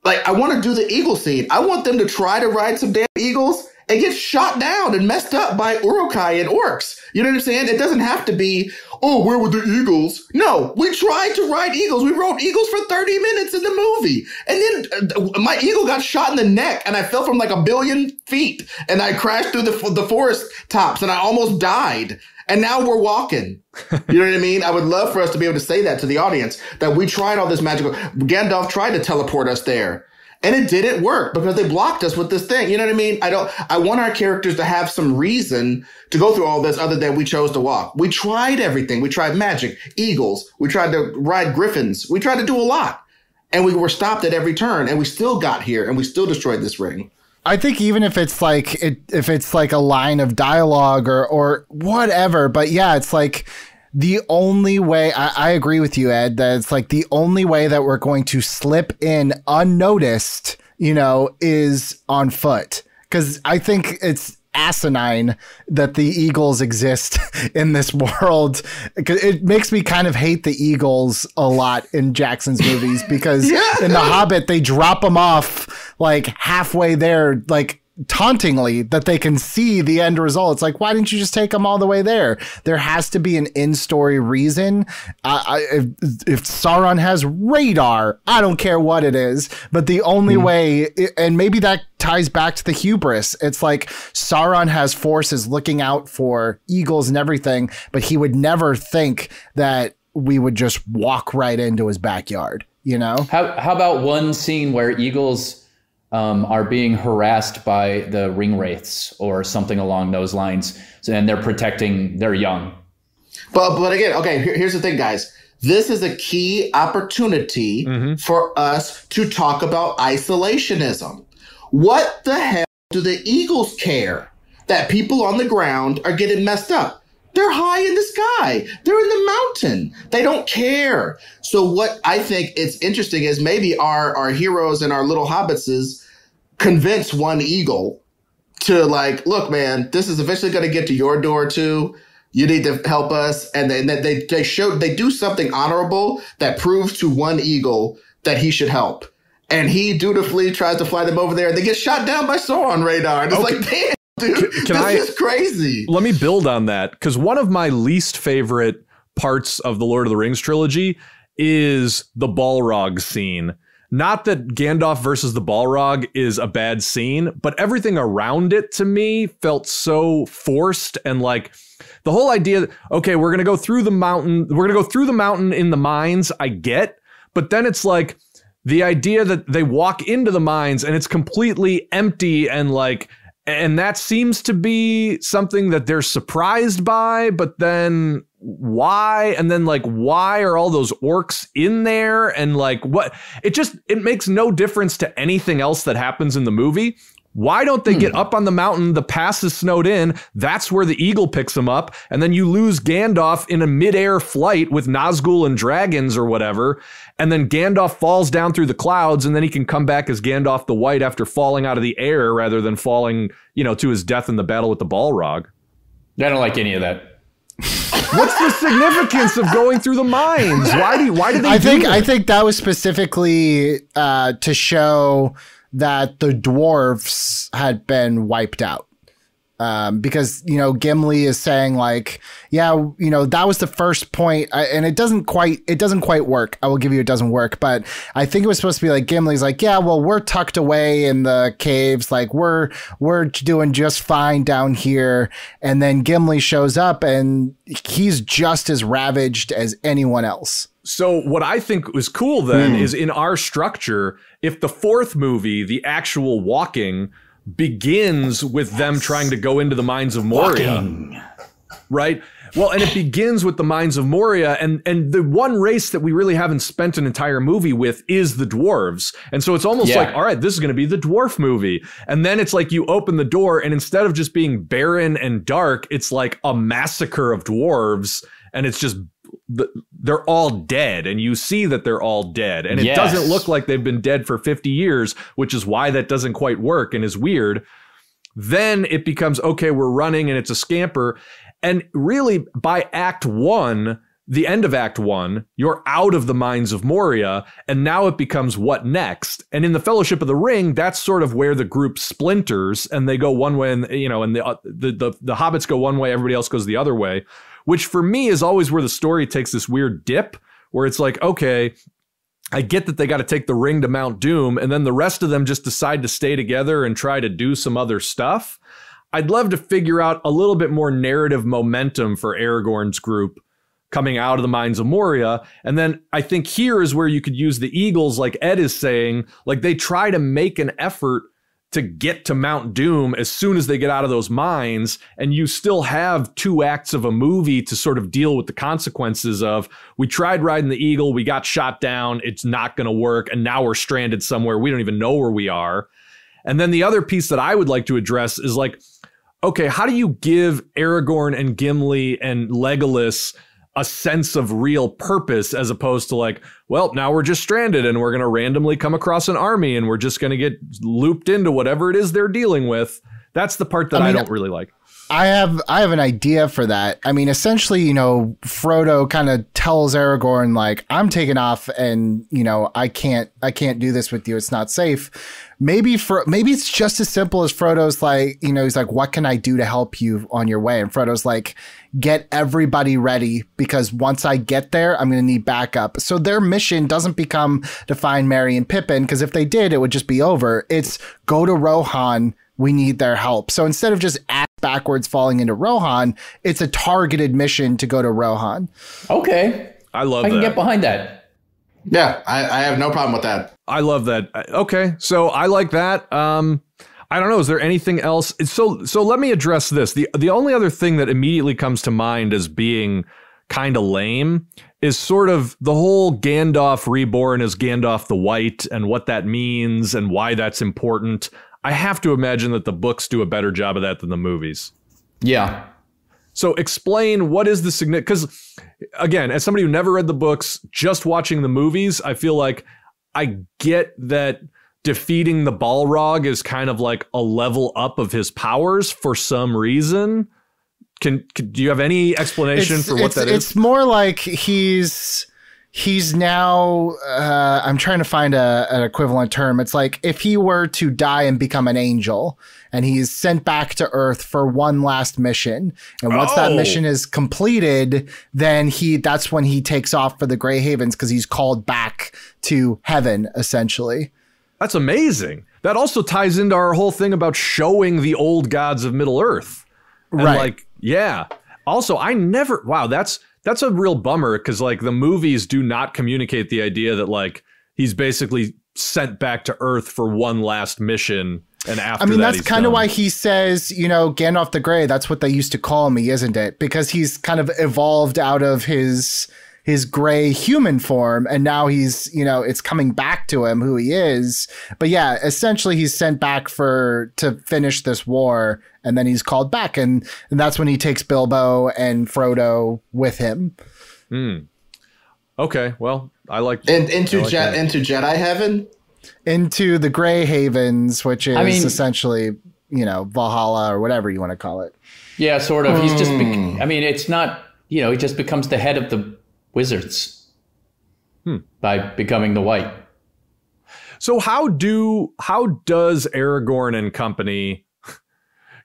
like, I want to do the eagle scene. I want them to try to ride some damn eagles and get shot down and messed up by Urukai and orcs. You know what I'm saying? It doesn't have to be, oh, where were the eagles? No, we tried to ride eagles. We rode eagles for 30 minutes in the movie. And then my eagle got shot in the neck and I fell from like 1,000,000,000 feet and I crashed through the forest tops and I almost died. And now we're walking. You know what I mean? I would love for us to be able to say that to the audience, that we tried all this magical. Gandalf tried to teleport us there. And it didn't work because they blocked us with this thing. You know what I mean? I want our characters to have some reason to go through all this other than we chose to walk. We tried everything. We tried magic, eagles. We tried to ride griffins. We tried to do a lot. And we were stopped at every turn. And we still got here and we still destroyed this ring. I think even if it's like a line of dialogue or whatever, but yeah, it's like the only way I agree with you, Ed, that it's like the only way that we're going to slip in unnoticed, you know, is on foot. 'Cause I think it's asinine that the eagles exist in this world. It makes me kind of hate the eagles a lot in Jackson's movies because in The Hobbit, they drop them off like halfway there, like tauntingly, that they can see the end result. It's like, why didn't you just take them all the way there? There has to be an in-story reason. If Sauron has radar, I don't care what it is, but the only way, and maybe that ties back to the hubris. It's like Sauron has forces looking out for eagles and everything, but he would never think that we would just walk right into his backyard, you know? How about one scene where eagles are being harassed by the ring wraiths or something along those lines, and they're protecting their young. But again, okay, here's the thing, guys. This is a key opportunity for us to talk about isolationism. What the hell do the Eagles care? that people on the ground are getting messed up. They're high in the sky. They're in the mountain. They don't care. So what I think it's interesting is maybe our heroes and our little hobbitses convince one eagle to like, look, man, this is eventually going to get to your door too. You need to help us. And then they do something honorable that proves to one eagle that he should help. And he dutifully tries to fly them over there and they get shot down by Sauron radar. And it's okay. Like, man. Dude, this is crazy. Let me build on that, because one of my least favorite parts of the Lord of the Rings trilogy is the Balrog scene. Not that Gandalf versus the Balrog is a bad scene, but everything around it to me felt so forced, and like the whole idea that, okay, we're going to go through the mountain. We're going to go through the mountain in the mines. I get, but then it's like the idea that they walk into the mines and it's completely empty and like, and that seems to be something that they're surprised by, but then why? And then like, why are all those orcs in there? And like, what? It makes no difference to anything else that happens in the movie. Why don't they get up on the mountain? The pass is snowed in. That's where the eagle picks them up. And then you lose Gandalf in a midair flight with Nazgul and dragons or whatever. And then Gandalf falls down through the clouds, and then he can come back as Gandalf the White after falling out of the air rather than falling, you know, to his death in the battle with the Balrog. I don't like any of that. What's the significance of going through the mines? Why did they do that? I think that was specifically to show that the dwarves had been wiped out. Because, you know, Gimli is saying like, yeah, you know, that was the first point. And it doesn't quite work. I will give you, it doesn't work. But I think it was supposed to be like, Gimli's like, yeah, well, we're tucked away in the caves. Like we're doing just fine down here. And then Gimli shows up and he's just as ravaged as anyone else. So what I think was cool then is in our structure, if the fourth movie, the actual walking begins with them trying to go into the mines of Moria, right? Well, and it begins with the mines of Moria, and the one race that we really haven't spent an entire movie with is the dwarves. And so it's almost like, all right, this is going to be the dwarf movie. And then it's like you open the door and instead of just being barren and dark, it's like a massacre of dwarves, and it's just they're all dead, and you see that they're all dead, and it doesn't look like they've been dead for 50 years, which is why that doesn't quite work and is weird. Then it becomes, okay, we're running, and it's a scamper. And really by act one, the end of act one, you're out of the mines of Moria, and now it becomes what next? And in the Fellowship of the Ring, that's sort of where the group splinters and they go one way, and you know, and the hobbits go one way, everybody else goes the other way, which for me is always where the story takes this weird dip where it's like, okay, I get that they got to take the ring to Mount Doom, and then the rest of them just decide to stay together and try to do some other stuff. I'd love to figure out a little bit more narrative momentum for Aragorn's group coming out of the mines of Moria. And then I think here is where you could use the eagles, like Ed is saying, like they try to make an effort to get to Mount Doom as soon as they get out of those mines, and you still have two acts of a movie to sort of deal with the consequences of, we tried riding the eagle, we got shot down, it's not going to work, and now we're stranded somewhere, we don't even know where we are. And then the other piece that I would like to address is like, okay, how do you give Aragorn and Gimli and Legolas a sense of real purpose, as opposed to like, well, now we're just stranded and we're going to randomly come across an army and we're just going to get looped into whatever it is they're dealing with. That's the part that I don't really like. I have an idea for that. I mean, essentially, you know, Frodo kind of tells Aragorn, like, I'm taking off and, you know, I can't do this with you. It's not safe. Maybe it's just as simple as Frodo's like, you know, he's like, what can I do to help you on your way? And Frodo's like, get everybody ready, because once I get there, I'm going to need backup. So their mission doesn't become to find Merry and Pippin, because if they did, it would just be over. It's go to Rohan. We need their help. So instead of just ass backwards falling into Rohan, it's a targeted mission to go to Rohan. Okay. I love that. I can get behind that. Yeah, I have no problem with that. I love that. Okay, so I like that. I don't know. Is there anything else? So let me address this. The only other thing that immediately comes to mind as being kind of lame is sort of the whole Gandalf reborn as Gandalf the White and what that means and why that's important. I have to imagine that the books do a better job of that than the movies. Yeah. So explain what is the significance, because again, as somebody who never read the books, just watching the movies, I feel like I get that defeating the Balrog is kind of like a level up of his powers for some reason. Do you have any explanation for what that is? It's more like he's now, I'm trying to find an equivalent term. It's like if he were to die and become an angel and he's sent back to Earth for one last mission. And once that mission is completed, then that's when he takes off for the Grey Havens, because he's called back to heaven, essentially. That's amazing. That also ties into our whole thing about showing the old gods of Middle-earth. And right. Like, yeah. Also, I never, that's a real bummer, because like the movies do not communicate the idea that like he's basically sent back to Earth for one last mission. And after that's kind of why he says, you know, Gandalf the Grey, that's what they used to call me, isn't it? Because he's kind of evolved out of his gray human form, and now he's, you know, it's coming back to him who he is. But yeah, essentially he's sent back to finish this war, and then he's called back, and that's when he takes Bilbo and Frodo with him. Okay, well, I like into Jedi heaven, into the Grey Havens, which is essentially, you know, Valhalla or whatever you want to call it. Yeah, sort of. He's just it's not, you know, he just becomes the head of the wizards by becoming the White. So how does Aragorn and company,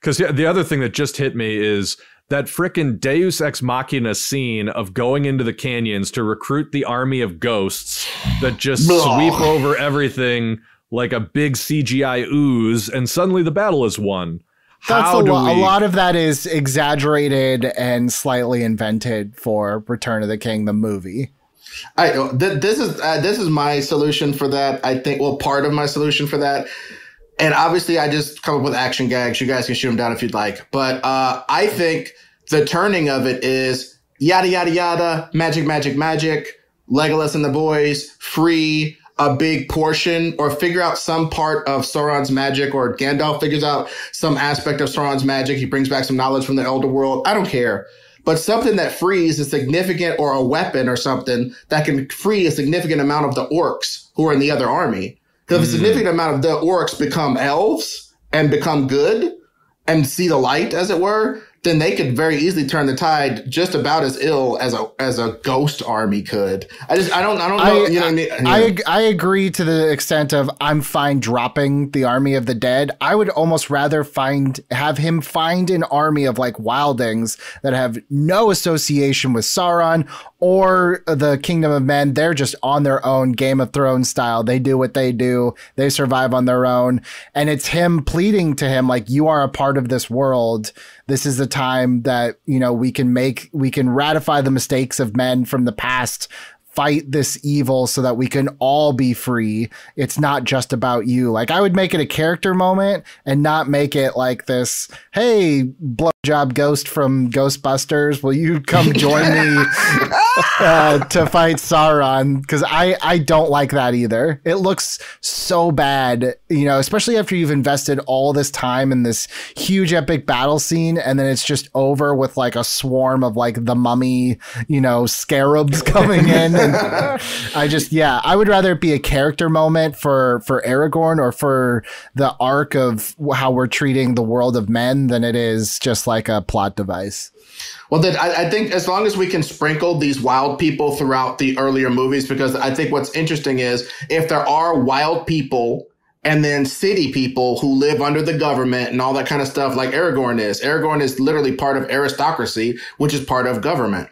because the other thing that just hit me is that frickin' Deus Ex Machina scene of going into the canyons to recruit the army of ghosts that just sweep over everything like a big CGI ooze, and suddenly the battle is won. A lot of that is exaggerated and slightly invented for Return of the King, the movie. This is my solution for that. I think, part of my solution for that. And obviously, I just come up with action gags. You guys can shoot them down if you'd like. But I think the turning of it is yada, yada, yada, magic, magic, magic, Legolas and the boys, free a big portion, or figure out some part of Sauron's magic, or Gandalf figures out some aspect of Sauron's magic. He brings back some knowledge from the Elder World. I don't care. But something that frees a significant, or a weapon or something that can free a significant amount of the orcs who are in the other army. Because if a significant amount of the orcs become elves and become good and see the light, as it were, then they could very easily turn the tide just about as ill as a ghost army could. I don't know. You know what I mean? I agree to the extent of I'm fine dropping the army of the dead. I would almost rather have him find an army of like wildlings that have no association with Sauron or the Kingdom of Men. They're just on their own, Game of Thrones style. They do what they do. They survive on their own. And it's him pleading to him, like, you are a part of this world. This is the time that, you know, we can ratify the mistakes of men from the past, fight this evil so that we can all be free. It's not just about you. Like, I would make it a character moment and not make it like this, hey, blowjob ghost from Ghostbusters, will you come join me to fight Sauron? Because I don't like that either. It looks so bad, you know, especially after you've invested all this time in this huge epic battle scene, and then it's just over with like a swarm of like the mummy, you know, scarabs coming in. I would rather it be a character moment for Aragorn, or for the arc of how we're treating the world of men, than it is just like a plot device. Well, then I think as long as we can sprinkle these wild people throughout the earlier movies, because I think what's interesting is if there are wild people and then city people who live under the government and all that kind of stuff, like Aragorn is literally part of aristocracy, which is part of government.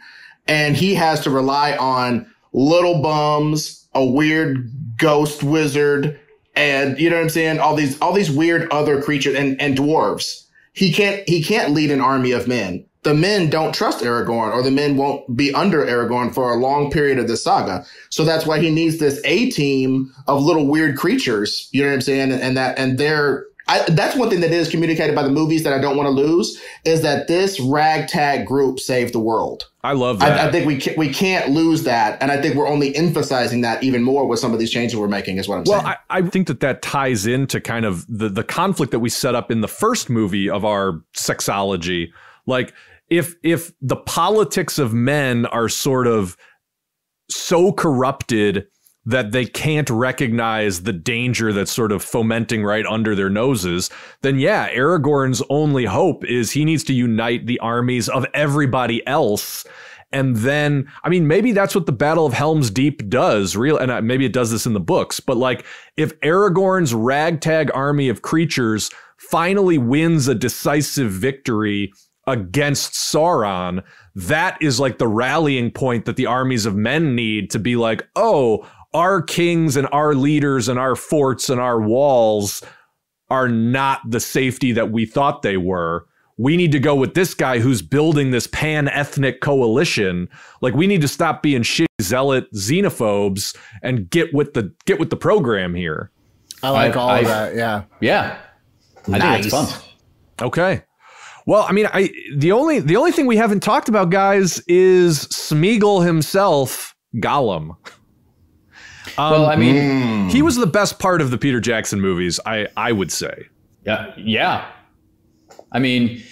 And he has to rely on little bums, a weird ghost wizard, and you know what I'm saying? All these weird other creatures and dwarves. He can't lead an army of men. The men don't trust Aragorn, or the men won't be under Aragorn for a long period of the saga. So that's why he needs this A team of little weird creatures. You know what I'm saying? And their That's one thing that is communicated by the movies that I don't want to lose, is that this ragtag group saved the world. I love that. I think we can't lose that. And I think we're only emphasizing that even more with some of these changes we're making is what I'm saying. Well, I think that ties into kind of the conflict that we set up in the first movie of our sexology. Like, if the politics of men are sort of so corrupted that they can't recognize the danger that's sort of fomenting right under their noses, then yeah, Aragorn's only hope is he needs to unite the armies of everybody else. And then, I mean, maybe that's what the Battle of Helm's Deep does, and maybe it does this in the books, but like, if Aragorn's ragtag army of creatures finally wins a decisive victory against Sauron, that is like the rallying point that the armies of men need to be like, oh, our kings and our leaders and our forts and our walls are not the safety that we thought they were. We need to go with this guy who's building this pan-ethnic coalition. Like, we need to stop being shitty zealot xenophobes and get with the program here. I like all of that. Yeah. Yeah. Nice. I think it's fun. Okay. Well, I mean, the only thing we haven't talked about, guys, is Smeagol himself, Gollum. Well, I mean, he was the best part of the Peter Jackson movies, I would say. Yeah. Yeah. I mean,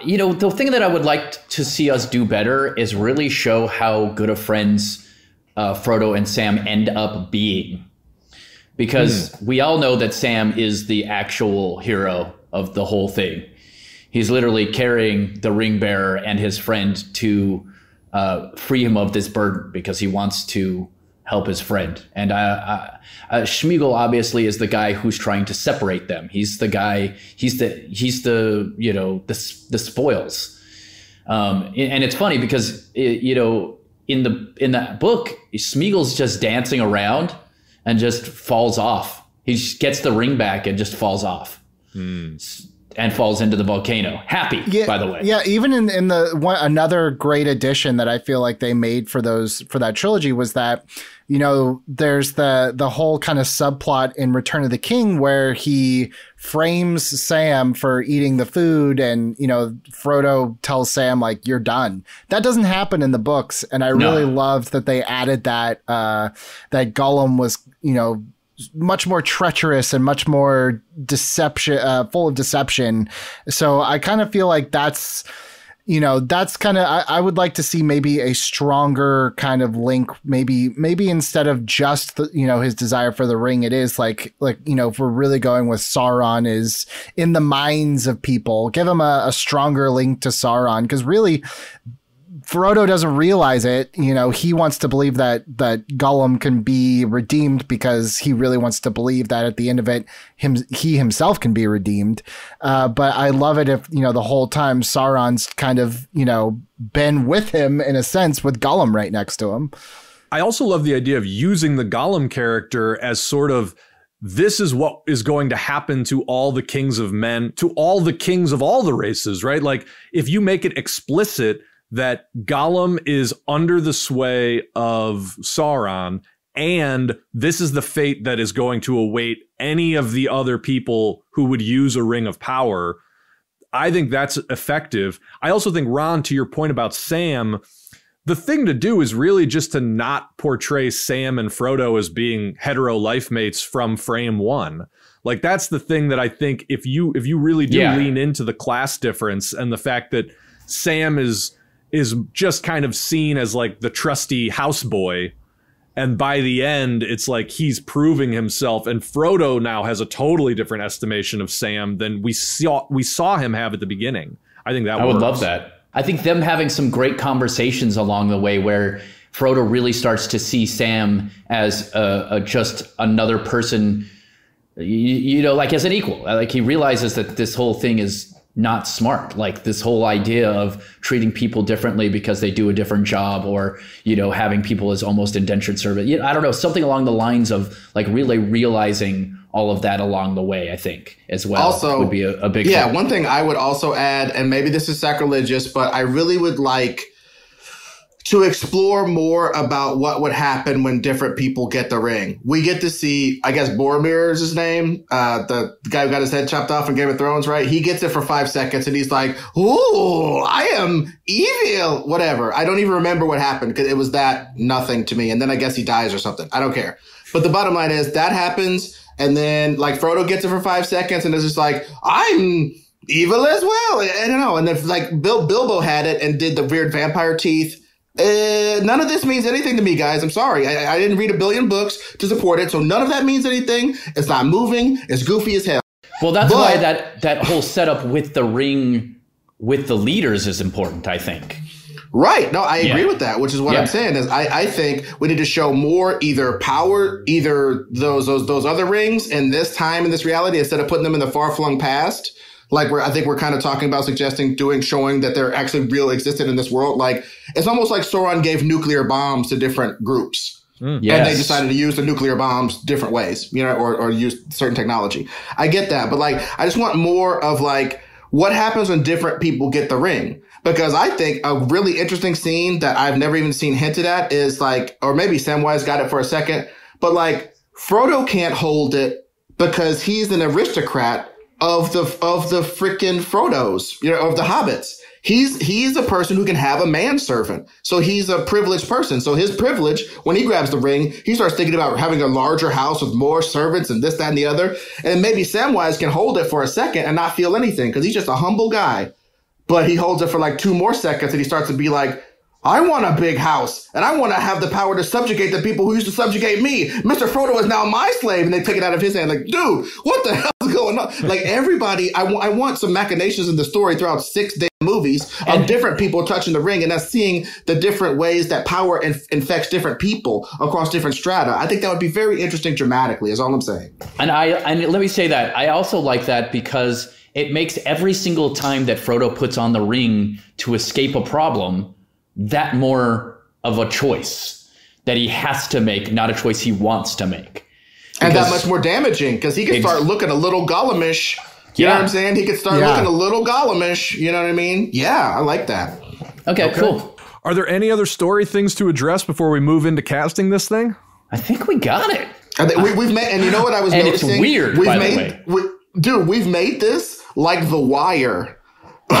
you know, the thing that I would like to see us do better is really show how good of friends Frodo and Sam end up being. Because we all know that Sam is the actual hero of the whole thing. He's literally carrying the ring bearer and his friend to free him of this burden because he wants to help his friend. And Smeagol obviously is the guy who's trying to separate them. He's the guy. He's the spoils. And it's funny because in the book, Smeagol's just dancing around and just falls off. He just gets the ring back and just falls off. And falls into the volcano. Happy, yeah, by the way. Yeah, even in the one, another great addition that I feel like they made for that trilogy was that, you know, there's the whole kind of subplot in Return of the King where he frames Sam for eating the food, and, you know, Frodo tells Sam, like, you're done. That doesn't happen in the books, and I really loved that they added that that Gollum was, you know, much more treacherous and much more deception, full of deception. So I kind of feel like I would like to see maybe a stronger kind of link, maybe instead of just, his desire for the ring, it is like, if we're really going with Sauron is in the minds of people, give him a stronger link to Sauron. 'Cause really, Frodo doesn't realize it. You know, he wants to believe that Gollum can be redeemed because he really wants to believe that at the end of it, he himself can be redeemed. But I love it if, the whole time Sauron's kind of, been with him in a sense with Gollum right next to him. I also love the idea of using the Gollum character as sort of, this is what is going to happen to all the kings of men, to all the kings of all the races, right? Like, if you make it explicit that Gollum is under the sway of Sauron, and this is the fate that is going to await any of the other people who would use a ring of power, I think that's effective. I also think, Ron, to your point about Sam, the thing to do is really just to not portray Sam and Frodo as being hetero life mates from frame one. Like, that's the thing that I think if you really do lean into the class difference and the fact that Sam is just kind of seen as like the trusty houseboy, and by the end it's like he's proving himself, and Frodo now has a totally different estimation of Sam than we saw him have at the beginning. I think that I would love that. I think them having some great conversations along the way where Frodo really starts to see Sam as just another person, like as an equal. Like, he realizes that this whole thing is not smart. Like, this whole idea of treating people differently because they do a different job, or, having people as almost indentured servants. I don't know, something along the lines of like really realizing all of that along the way, I think, as well. Also, would be a big help. One thing I would also add, and maybe this is sacrilegious, but I really would like to explore more about what would happen when different people get the ring. We get to see, I guess Boromir is his name, the guy who got his head chopped off in Game of Thrones, right? He gets it for 5 seconds and he's like, ooh, I am evil, whatever. I don't even remember what happened because it was that nothing to me. And then I guess he dies or something. I don't care. But the bottom line is that happens. And then like Frodo gets it for 5 seconds and is just like, I'm evil as well. I don't know. And then like Bilbo had it and did the weird vampire teeth. None of this means anything to me, guys. I'm sorry. I didn't read a billion books to support it, so none of that means anything. It's not moving. It's goofy as hell. Well, that's why that whole setup with the ring, with the leaders is important, I think. Right. No, I agree with that, which is what I'm saying is I think we need to show more either power, either those other rings in this time, in this reality, instead of putting them in the far-flung past. Like I think we're kind of talking about suggesting showing that they're actually real existed in this world. Like it's almost like Sauron gave nuclear bombs to different groups. Yes. And they decided to use the nuclear bombs different ways, you know, or use certain technology. I get that. But like, I just want more of like what happens when different people get the ring? Because I think a really interesting scene that I've never even seen hinted at is like, or maybe Samwise got it for a second, but like Frodo can't hold it because he's an aristocrat of the freaking Frodos, you know, of the hobbits. He's a person who can have a manservant. So he's a privileged person. So his privilege, when he grabs the ring, he starts thinking about having a larger house with more servants and this, that, and the other. And maybe Samwise can hold it for a second and not feel anything because he's just a humble guy. But he holds it for like 2 more seconds and he starts to be like, I want a big house and I want to have the power to subjugate the people who used to subjugate me. Mr. Frodo is now my slave. And they take it out of his hand. Like, dude, what the hell is going on? Like everybody, I want some machinations in the story throughout 6 days movies of different people touching the ring and us seeing the different ways that power infects different people across different strata. I think that would be very interesting dramatically is all I'm saying. And let me say that I also like that because it makes every single time that Frodo puts on the ring to escape a problem, that more of a choice that he has to make, not a choice he wants to make. And that much more damaging because he can start looking a little Gollumish. You know what I'm saying? He could start looking a little Gollumish. You know what I mean? Yeah, I like that. Okay, cool. Are there any other story things to address before we move into casting this thing? I think we got it. We've made, and you know what I was noticing? It's weird, by the way. We've made this like The Wire. With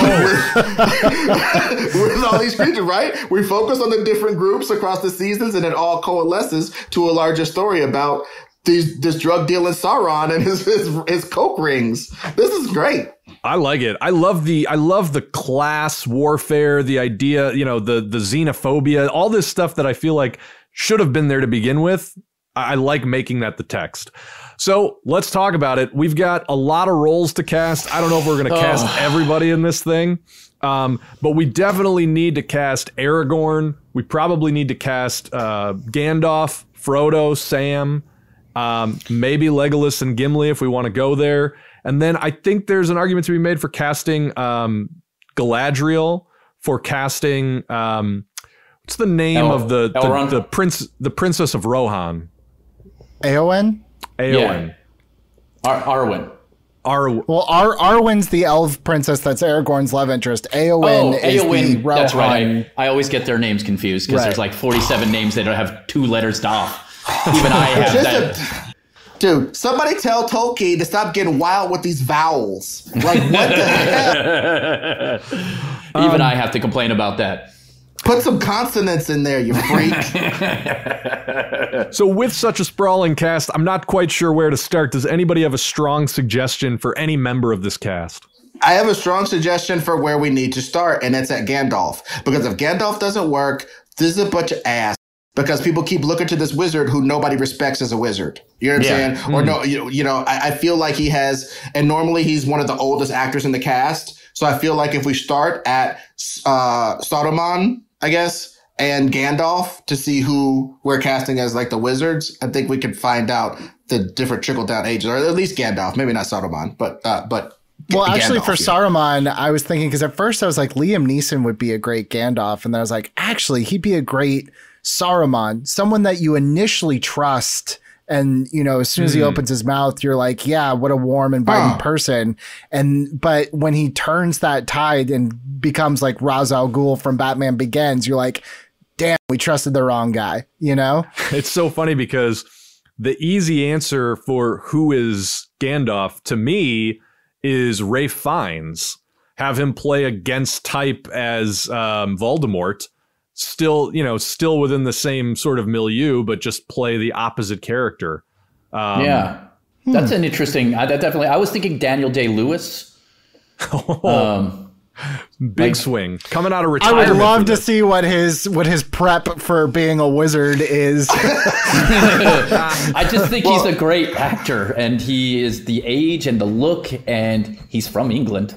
all these creatures, right? We focus on the different groups across the seasons and it all coalesces to a larger story about this drug dealing Sauron and his coke rings. This is great. I like it. I love the class warfare, the idea, you know, the xenophobia, all this stuff that I feel like should have been there to begin with. I like making that the text. So let's talk about it. We've got a lot of roles to cast. I don't know if we're going to cast everybody in this thing, but we definitely need to cast Aragorn. We probably need to cast Gandalf, Frodo, Sam, maybe Legolas and Gimli if we want to go there. And then I think there's an argument to be made for casting Galadriel, for casting what's the name of the prince, the princess of Rohan? Eowyn. Yeah. Arwen. Arwen's the elf princess that's Aragorn's love interest. Eowyn is the Rohan. That's right. I always get their names confused because there's like 47 names that don't have 2 letters off. Even I have that. Dude, somebody tell Tolkien to stop getting wild with these vowels. Like, what the hell? Even I have to complain about that. Put some consonants in there, you freak. So with such a sprawling cast, I'm not quite sure where to start. Does anybody have a strong suggestion for any member of this cast? I have a strong suggestion for where we need to start, and it's at Gandalf. Because if Gandalf doesn't work, this is a bunch of ass. Because people keep looking to this wizard who nobody respects as a wizard. You know what I'm saying? Or I feel like he has, and normally he's one of the oldest actors in the cast. So I feel like if we start at Saruman, I guess, and Gandalf to see who we're casting as like the wizards, I think we could find out the different trickle down ages, or at least Gandalf, maybe not Saruman, but. Well, actually, Gandalf, for Saruman, I was thinking, because at first I was like, Liam Neeson would be a great Gandalf. And then I was like, actually, he'd be a great Saruman, someone that you initially trust. And, you know, as soon as he opens his mouth, you're like, yeah, what a warm, inviting person. But when he turns that tide and becomes like Ra's al Ghul from Batman Begins, you're like, damn, we trusted the wrong guy, you know? It's so funny because the easy answer for who is Gandalf to me is Ralph Fiennes. Have him play against type as Voldemort, still within the same sort of milieu, but just play the opposite character. Yeah, that's an interesting. I was thinking Daniel Day-Lewis. Big swing coming out of retirement. I would love to see what his prep for being a wizard is. I just think he's a great actor, and he is the age and the look, and he's from England.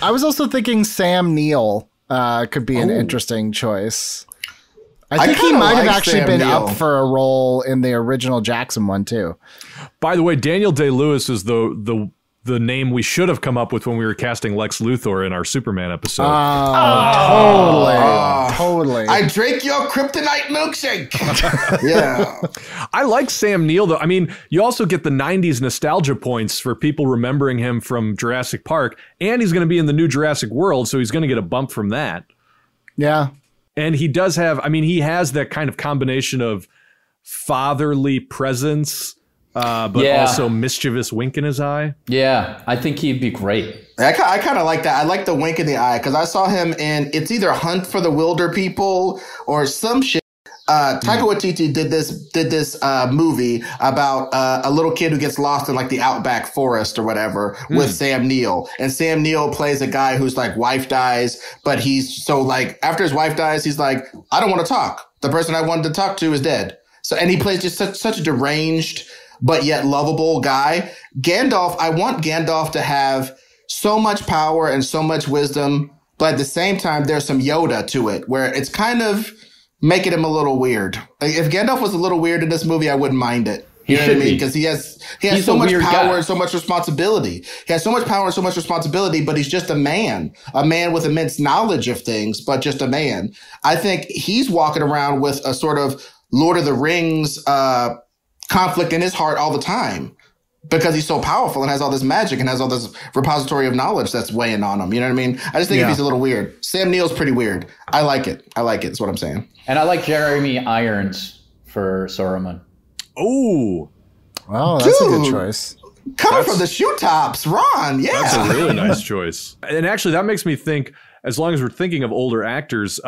I was also thinking Sam Neill could be an interesting choice. I think he might have actually been up for a role in the original Jackson one too. By the way, Daniel Day-Lewis is the name we should have come up with when we were casting Lex Luthor in our Superman episode. Totally. I drink your kryptonite milkshake. Yeah. I like Sam Neill, though. I mean, you also get the 90s nostalgia points for people remembering him from Jurassic Park, and he's going to be in the new Jurassic World, so he's going to get a bump from that. Yeah. And he does have, I mean, he has that kind of combination of fatherly presence, but also mischievous wink in his eye. Yeah, I think he'd be great. I kind of like that. I like the wink in the eye because I saw him in, it's either Hunt for the Wilder People or some shit. Taika Waititi did this movie about a little kid who gets lost in like the outback forest or whatever with Sam Neill, and Sam Neill plays a guy who's like wife dies, but he's so like after his wife dies, he's like, I don't want to talk. The person I wanted to talk to is dead. So and he plays just such a deranged but yet lovable guy. Gandalf, I want Gandalf to have so much power and so much wisdom, but at the same time, there's some Yoda to it where it's kind of making him a little weird. Like, if Gandalf was a little weird in this movie, I wouldn't mind it. You know what I mean? Because he has so much power and so much responsibility. He has so much power and so much responsibility, but he's just a man with immense knowledge of things, but just a man. I think he's walking around with a sort of Lord of the Rings conflict in his heart all the time because he's so powerful and has all this magic and has all this repository of knowledge that's weighing on him. You know what I mean? I just think he's a little weird. Sam Neill's pretty weird. I like it. That's what I'm saying. And I like Jeremy Irons for Saruman. Oh, wow. That's a good choice. Coming from the shoe tops, Ron. Yeah. That's a really nice choice. And actually that makes me think, as long as we're thinking of older actors,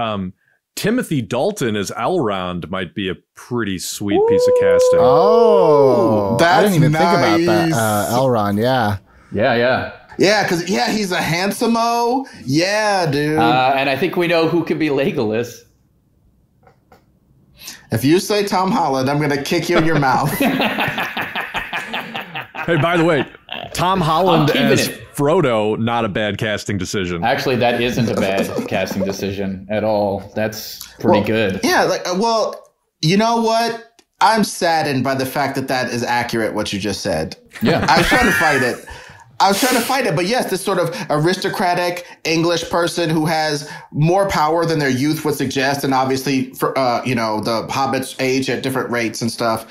Timothy Dalton as Elrond might be a pretty sweet piece of casting. Oh, I didn't even think about that. Elrond, yeah. Yeah, yeah. Yeah, because, he's a handsome-o. Yeah, dude. And I think we know who could be Legolas. If you say Tom Holland, I'm going to kick you in your mouth. Hey, by the way, Tom Holland as Frodo, not a bad casting decision. Actually, that isn't a bad casting decision at all. That's pretty good. Yeah, you know what? I'm saddened by the fact that is accurate, what you just said. Yeah. I was trying to fight it, but yes, this sort of aristocratic English person who has more power than their youth would suggest, and obviously, for, the hobbits age at different rates and stuff.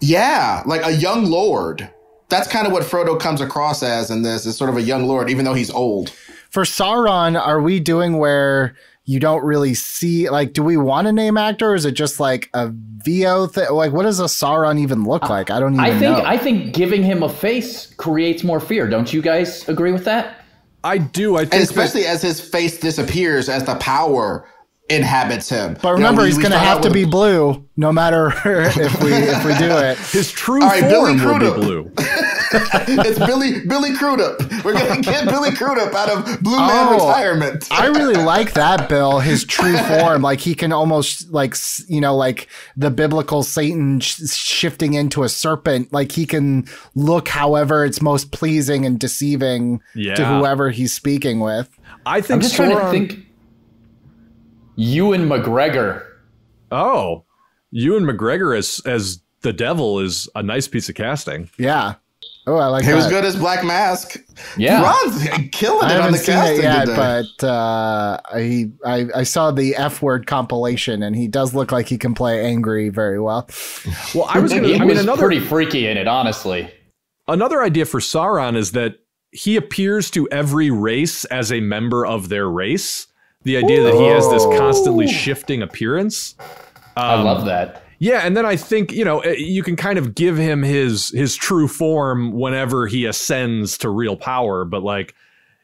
Yeah, like a young lord. That's kind of what Frodo comes across as in this, is sort of a young lord, even though he's old. For Sauron, are we doing where you don't really see, like, do we want a name actor? Or is it just like a VO thing? Like, what does a Sauron even look like? I don't know. I think giving him a face creates more fear. Don't you guys agree with that? I do. I think, and especially as his face disappears, as the power inhabits him. But remember, he's going to have to be blue, no matter if we do it. His true form will be blue. It's Billy Crudup. We're going to get Billy Crudup out of Blue Man Retirement. I really like that, Bill. His true form, like he can almost, like, you know, like the biblical Satan shifting into a serpent. Like he can look however it's most pleasing and deceiving to whoever he's speaking with. I think I'm just trying to think. Ewan McGregor. Oh, Ewan McGregor as the devil is a nice piece of casting. Yeah. Oh, I like that. He was good as Black Mask. Yeah. Ron's killing it on the casting yet, today. But I saw the F-word compilation, and he does look like he can play angry very well. Well, I was going to... I mean, another pretty freaky in it, honestly. Another idea for Sauron is that he appears to every race as a member of their race. The idea that he has this constantly shifting appearance. I love that. Yeah, and then I think, you know, you can kind of give him his true form whenever he ascends to real power, but like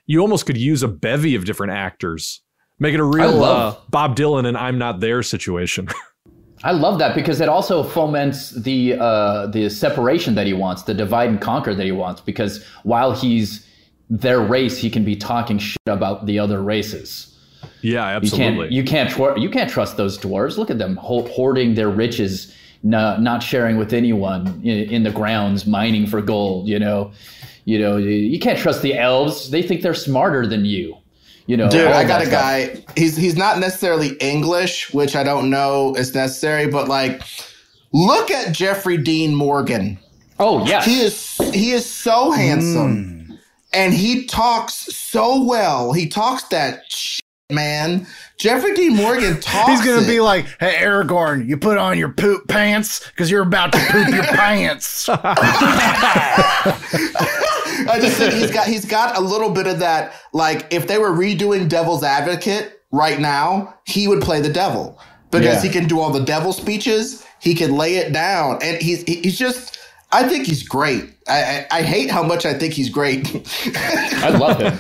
you almost could use a bevy of different actors. Make it a real Bob Dylan and I'm Not There situation. I love that because it also foments the separation that he wants, the divide and conquer that he wants, because while he's their race, he can be talking shit about the other races. Yeah, absolutely. You can't trust those dwarves. Look at them hoarding their riches, not sharing with anyone in the grounds, mining for gold. You know, you can't trust the elves. They think they're smarter than you. You know, dude, I got a guy. He's not necessarily English, which I don't know is necessary. But like, look at Jeffrey Dean Morgan. Oh yes, he is so handsome, and he talks so well. He talks that man. Jeffrey Dean Morgan talks. He's going to be like, hey, Aragorn, you put on your poop pants because you're about to poop your pants. I just think he's got a little bit of that, like, if they were redoing Devil's Advocate right now, he would play the devil because he can do all the devil speeches. He can lay it down. And he's just, I think he's great. I hate how much I think he's great. I love him.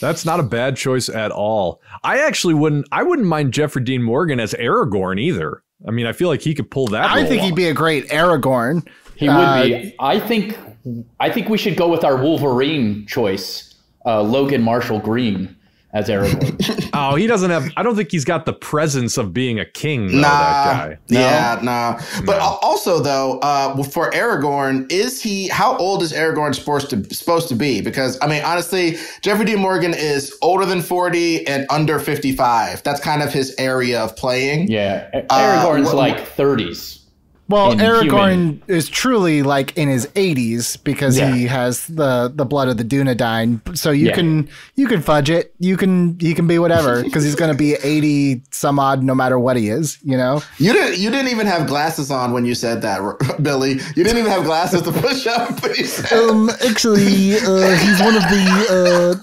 That's not a bad choice at all. I wouldn't mind Jeffrey Dean Morgan as Aragorn either. I mean, I feel like he could pull that. I think he'd be a great Aragorn. He would be. I think we should go with our Wolverine choice, Logan Marshall Green as Aragorn. Oh, he doesn't have. I don't think he's got the presence of being a king. Though, that guy. No? Yeah, nah. But also, though, for Aragorn, how old is Aragorn supposed to be? Because I mean, honestly, Jeffrey Dean Morgan is older than 40 and under 55. That's kind of his area of playing. Yeah, Aragorn's like 30s. Well, Aragorn is truly like in his 80s because he has the blood of the Dunedain. So you can fudge it. He can be whatever because he's going to be 80 some odd no matter what he is. You know, you didn't even have glasses on when you said that, Billy. You didn't even have glasses to push up. Actually, he's one of the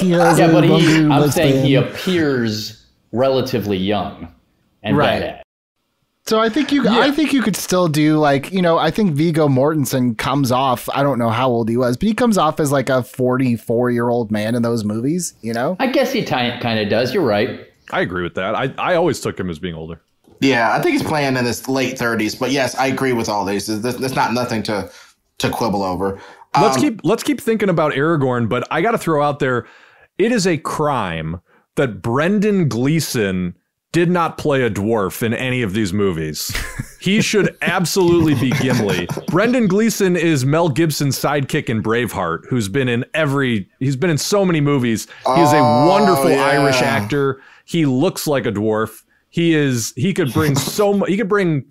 Dunedain. I'm saying he appears relatively young and badass. So I think I think you could still do like, you know, I think Viggo Mortensen comes off, I don't know how old he was, but he comes off as like a 44-year-old man in those movies, you know? I guess he kind of does. You're right. I agree with that. I always took him as being older. Yeah, I think he's playing in his late 30s. But yes, I agree with all these. There's not nothing to quibble over. Let's keep thinking about Aragorn, but I got to throw out there, it is a crime that Brendan Gleeson did not play a dwarf in any of these movies. He should absolutely be Gimli. Brendan Gleeson is Mel Gibson's sidekick in Braveheart, who's been in he's been in so many movies. He is a wonderful Irish actor. He looks like a dwarf. He could bring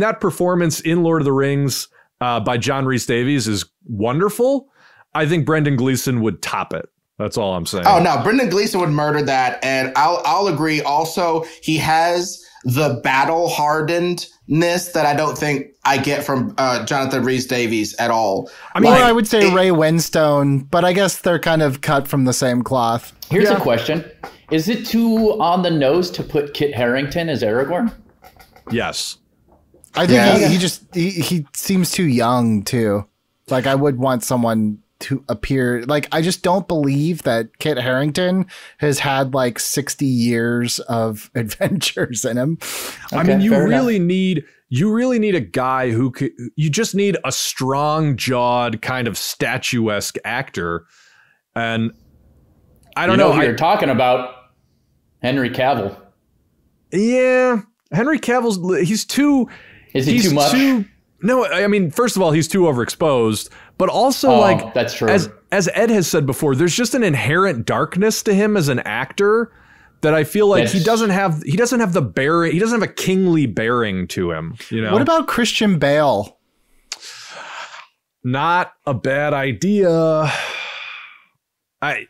that performance in Lord of the Rings by John Rhys Davies is wonderful. I think Brendan Gleeson would top it. That's all I'm saying. Oh, no, Brendan Gleeson would murder that. And I'll agree. Also, he has the battle hardenedness that I don't think I get from Jonathan Rhys Davies at all. I mean, I would say Ray Winstone, but I guess they're kind of cut from the same cloth. Here's a question. Is it too on the nose to put Kit Harington as Aragorn? Yes. I think he seems too young, too. Like, I would want someone to appear like, I just don't believe that Kit Harington has had like 60 years of adventures in him. Okay, I mean, you really need a guy you just need a strong jawed kind of statuesque actor. And I don't know who you're talking about. Henry Cavill. Yeah. Henry Cavill's, is he too much? No, I mean, first of all, he's too overexposed, but also that's true. As Ed has said before, there's just an inherent darkness to him as an actor that I feel like he doesn't have the bearing. He doesn't have a kingly bearing to him. You know, what about Christian Bale? Not a bad idea. I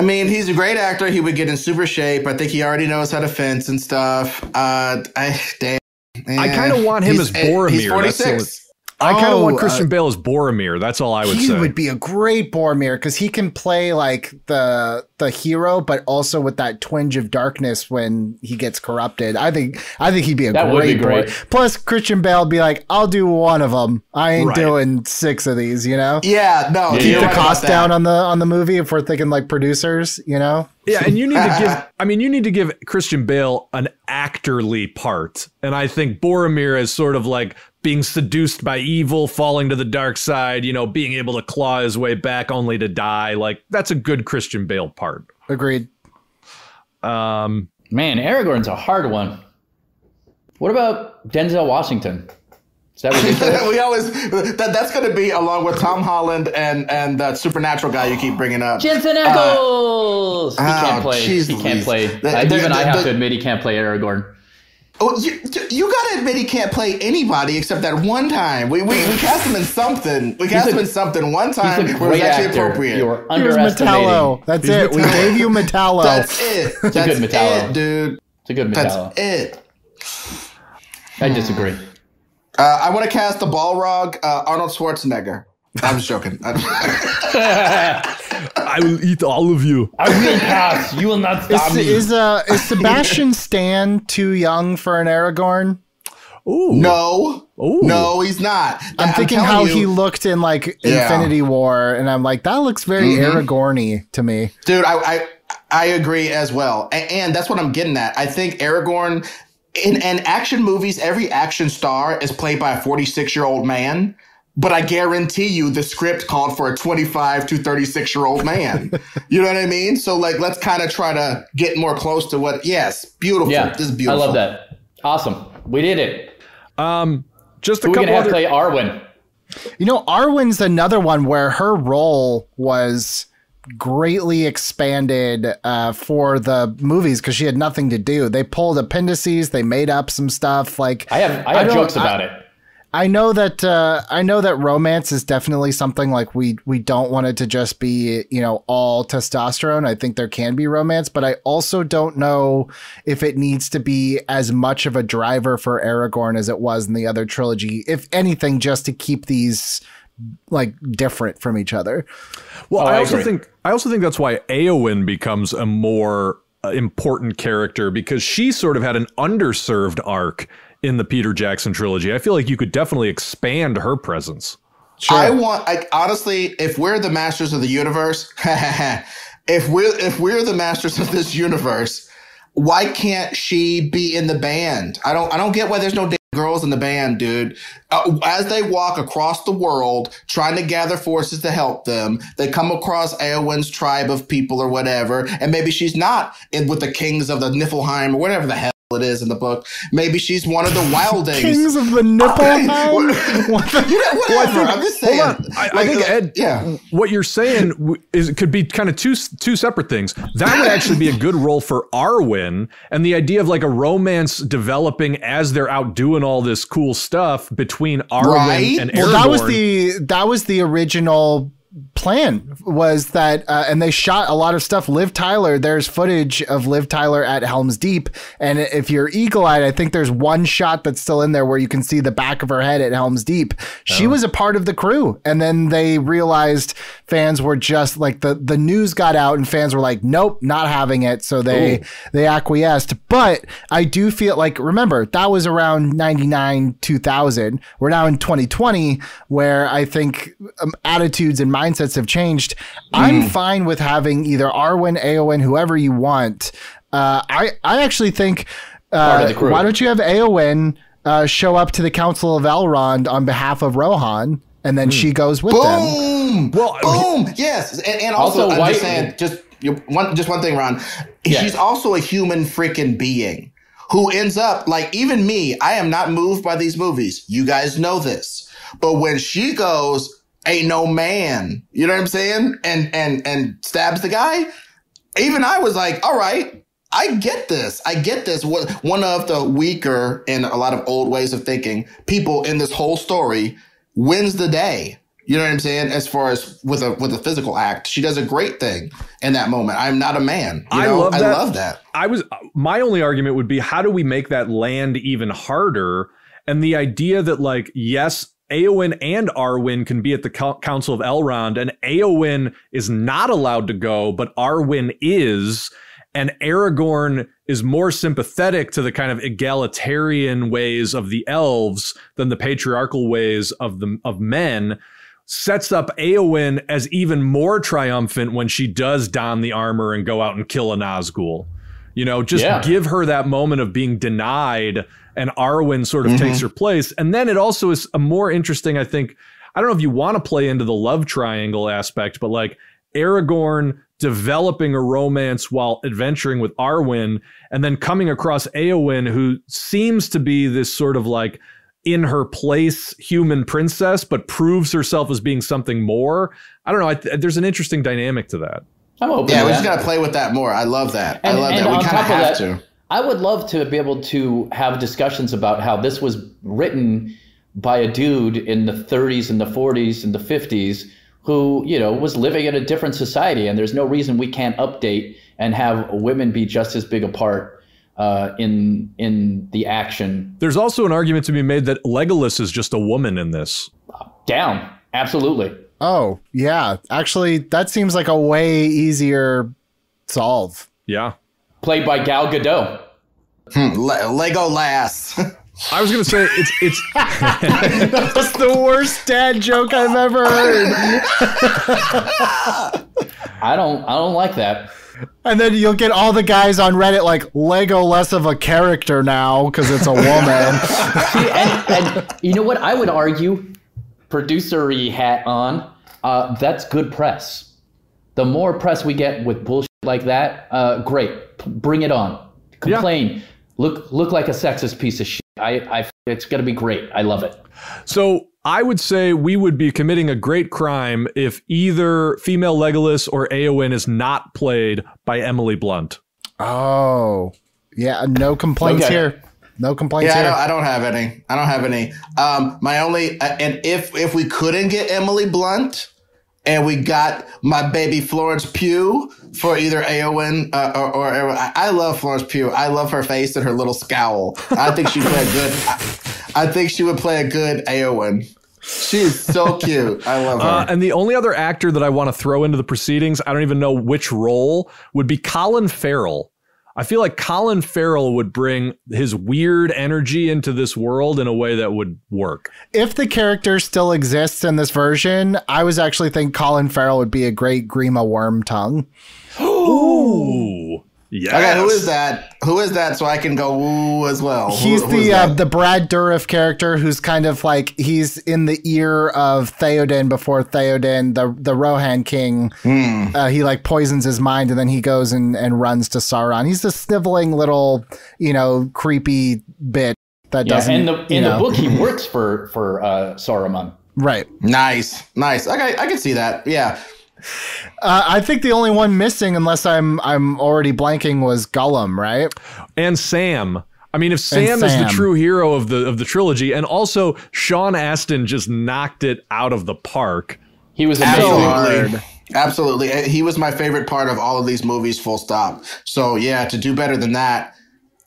mean, he's a great actor. He would get in super shape. I think he already knows how to fence and stuff. I kind of want him as Boromir. He's 46. I kind of want Christian Bale as Boromir. That's all I would say. He would be a great Boromir because he can play like the hero, but also with that twinge of darkness when he gets corrupted. I think he'd be a great. Plus, Christian Bale would be like, I'll do one of them. I ain't doing six of these, you know? Yeah, no. Yeah, keep the cost down on the movie if we're thinking like producers, you know? Yeah, and you need to give Christian Bale an actorly part. And I think Boromir is sort of like being seduced by evil, falling to the dark side, you know, being able to claw his way back only to die. Like, that's a good Christian Bale part. Agreed. Man, Aragorn's a hard one. What about Denzel Washington? Is that ridiculous? That's going to be along with Tom Holland and that supernatural guy you keep bringing up. Jensen Ackles! He can't play. I have to admit he can't play Aragorn. Oh, you gotta admit he can't play anybody except that one time. We cast him in something. We cast him in something one time where it was actually appropriate. You were underestimating. Metallo. That's it. Metallo. We gave you Metallo. That's it. That's a good Metallo, dude. It's a good Metallo. That's it. I disagree. I want to cast the Balrog, Arnold Schwarzenegger. I'm just joking. I will eat all of you. I will pass. You will not stop me. Is Sebastian Stan too young for an Aragorn? Ooh. No. Ooh. No, he's not. I'm thinking how he looked in like Infinity War, and I'm like, that looks very Aragorn-y to me. Dude, I agree as well. And that's what I'm getting at. I think Aragorn in action movies, every action star is played by a 46-year-old man. But I guarantee you the script called for a 25 to 36-year-old man. You know what I mean? So, like, let's kind of try to get more close to what... Yes, beautiful. Yeah, this is beautiful. I love that. Awesome. We did it. Just a couple other... We're going to play Arwen. You know, Arwen's another one where her role was greatly expanded for the movies because she had nothing to do. They pulled appendices. They made up some stuff. Like I have jokes about it. I know that romance is definitely something like we don't want it to just be, you know, all testosterone. I think there can be romance, but I also don't know if it needs to be as much of a driver for Aragorn as it was in the other trilogy, if anything, just to keep these like different from each other. Well, I also think that's why Eowyn becomes a more important character because she sort of had an underserved arc in the Peter Jackson trilogy. I feel like you could definitely expand her presence. Sure. Honestly, if we're the masters of the universe, if we're the masters of this universe, why can't she be in the band? I don't get why there's no girls in the band, dude. As they walk across the world, trying to gather forces to help them, they come across Eowyn's tribe of people or whatever, and maybe she's not in with the kings of the Niflheim or whatever the hell it is in the book. Maybe she's one of the wildings. Kings of the Niflheim? Whatever. I'm just saying. I think, Ed, what you're saying is it could be kind of two separate things. That would actually be a good role for Arwen, and the idea of like a romance developing as they're out doing all this cool stuff between Arwen and Aragorn. Well, that was the original plan was that and they shot a lot of stuff. There's footage of Liv Tyler at Helm's Deep, and if you're eagle-eyed, I think there's one shot that's still in there where you can see the back of her head at Helm's Deep. She was a part of the crew, and then they realized fans were just like the news got out and fans were like, nope, not having it, so they acquiesced. But I do feel like, remember, that was around 99-2000. We're now in 2020 where I think attitudes and mindsets have changed. I'm fine with having either Arwen, Eowyn, whoever you want. I actually think, why don't you have Eowyn show up to the Council of Elrond on behalf of Rohan, and then she goes with them. Well, boom! Yes, and also I'm just saying, just one thing, Ron. Yes. She's also a human freaking being who ends up like even me. I am not moved by these movies. You guys know this, but when she goes, ain't no man, you know what I'm saying? And stabs the guy. Even I was like, all right, I get this. One of the weaker in a lot of old ways of thinking people in this whole story wins the day. You know what I'm saying? As far as with a physical act, she does a great thing in that moment. I'm not a man. I love that. My only argument would be, how do we make that land even harder? And the idea that, like, yes, Eowyn and Arwen can be at the Council of Elrond, and Eowyn is not allowed to go, but Arwen is, and Aragorn is more sympathetic to the kind of egalitarian ways of the elves than the patriarchal ways of men, sets up Eowyn as even more triumphant when she does don the armor and go out and kill a Nazgul. You know, just give her that moment of being denied, and Arwen sort of takes her place. And then it also is a more interesting, I think, I don't know if you want to play into the love triangle aspect, but like Aragorn developing a romance while adventuring with Arwen, and then coming across Eowyn, who seems to be this sort of like in her place human princess, but proves herself as being something more. I don't know. There's an interesting dynamic to that. I'm open to that. We just got to play with that more. I love that. And, I love that. We kind of have to. I would love to be able to have discussions about how this was written by a dude in the 30s and the 40s and the 50s who, you know, was living in a different society. And there's no reason we can't update and have women be just as big a part in the action. There's also an argument to be made that Legolas is just a woman in this. Down. Absolutely. Oh, yeah. Actually, that seems like a way easier solve. Yeah. Played by Gal Gadot. Legolas. I was going to say, it's that's the worst dad joke I've ever heard. I don't like that. And then you'll get all the guys on Reddit like, Legolas of a character now because it's a woman. See, and you know what? I would argue, producery hat on, that's good press. The more press we get with bullshit like that, great. Bring it on. Complain. Yeah. Look like a sexist piece of shit. It's going to be great. I love it. So I would say we would be committing a great crime if either female Legolas or Eowyn is not played by Emily Blunt. Oh, yeah. No complaints here. No complaints here. Yeah, I don't have any. My only, and if we couldn't get Emily Blunt and we got my baby Florence Pugh for either Eowyn or Eowyn. I love Florence Pugh. I love her face and her little scowl. I think she'd play a good, I think she would play a good Eowyn. She's so cute. I love her. And the only other actor that I want to throw into the proceedings, I don't even know which role, would be Colin Farrell. I feel like Colin Farrell would bring his weird energy into this world in a way that would work. If the character still exists in this version, I was actually thinking Colin Farrell would be a great Grima Wormtongue. Ooh. Yes. Okay, who is that? Who is that? So I can go woo as well. He's the Brad Dourif character who's kind of like he's in the ear of Theoden before Theoden, the Rohan king. Mm. He like poisons his mind and then he goes and runs to Sauron. He's the sniveling little, you know, creepy bitch that doesn't. And in the book he works for Saruman. Right. Nice. Okay, I can see that. Yeah. I think the only one missing, unless I'm already blanking, was Gollum, right? And Sam. I mean, if Sam is the true hero of the trilogy, and also Sean Astin just knocked it out of the park. He was amazing. Absolutely. He was my favorite part of all of these movies, full stop. So yeah, to do better than that,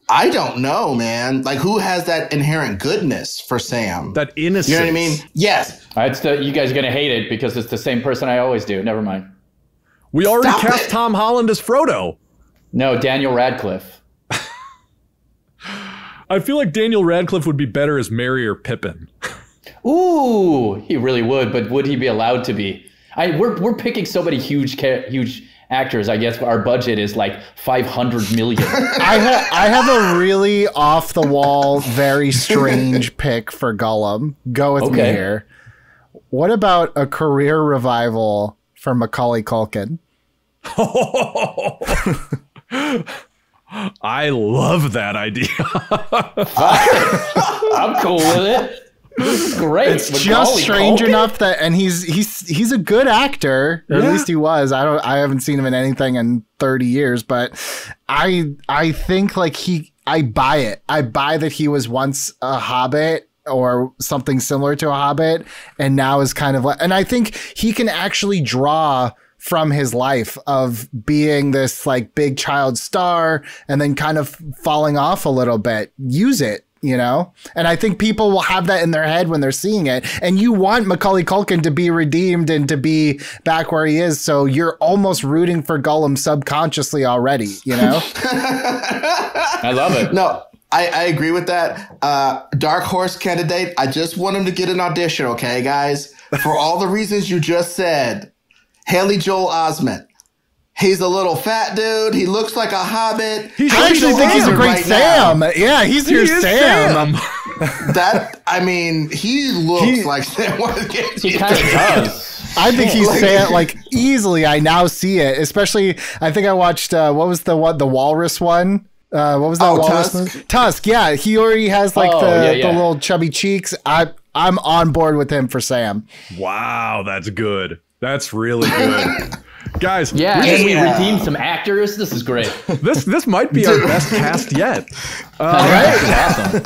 I don't know, man. Like, who has that inherent goodness for Sam? That innocence. You know what I mean? Yes. You guys are going to hate it because it's the same person I always do. Never mind. We already cast Tom Holland as Frodo. No, Daniel Radcliffe. I feel like Daniel Radcliffe would be better as Merry or Pippin. Ooh, he really would, but would he be allowed to be? We're picking so many huge actors. I guess our budget is like $500 million. I have a really off the wall, very strange pick for Gollum. Go with me here. What about a career revival for Macaulay Culkin? I love that idea. I'm cool with it. Great. It's Macaulay just strange Culkin? Enough that, and he's a good actor, or at least he was. I haven't seen him in anything in 30 years, but I think like I buy it. I buy that he was once a hobbit or something similar to a hobbit, and now is kind of like, and I think he can actually draw from his life of being this like big child star and then kind of falling off a little bit. Use it. you know? And I think people will have that in their head when they're seeing it. And you want Macaulay Culkin to be redeemed and to be back where he is. So you're almost rooting for Gollum subconsciously already, you know? I love it. No, I agree with that. Dark horse candidate. I just want him to get an audition. Okay, guys, for all the reasons you just said, Haley Joel Osment. He's a little fat dude. He looks like a hobbit. I actually think he's a great Sam. Yeah, he's your Sam. That, I mean, he looks like Sam. He kind of does. I think he's Sam, like, easily. I now see it. Especially, I think I watched, what was the one, the walrus one? What was that? Oh, Tusk. Tusk, yeah. He already has, like, the little chubby cheeks. I'm on board with him for Sam. Wow, that's good. That's really good. Guys, we redeemed some actors. This is great. This might be our best cast yet. Awesome.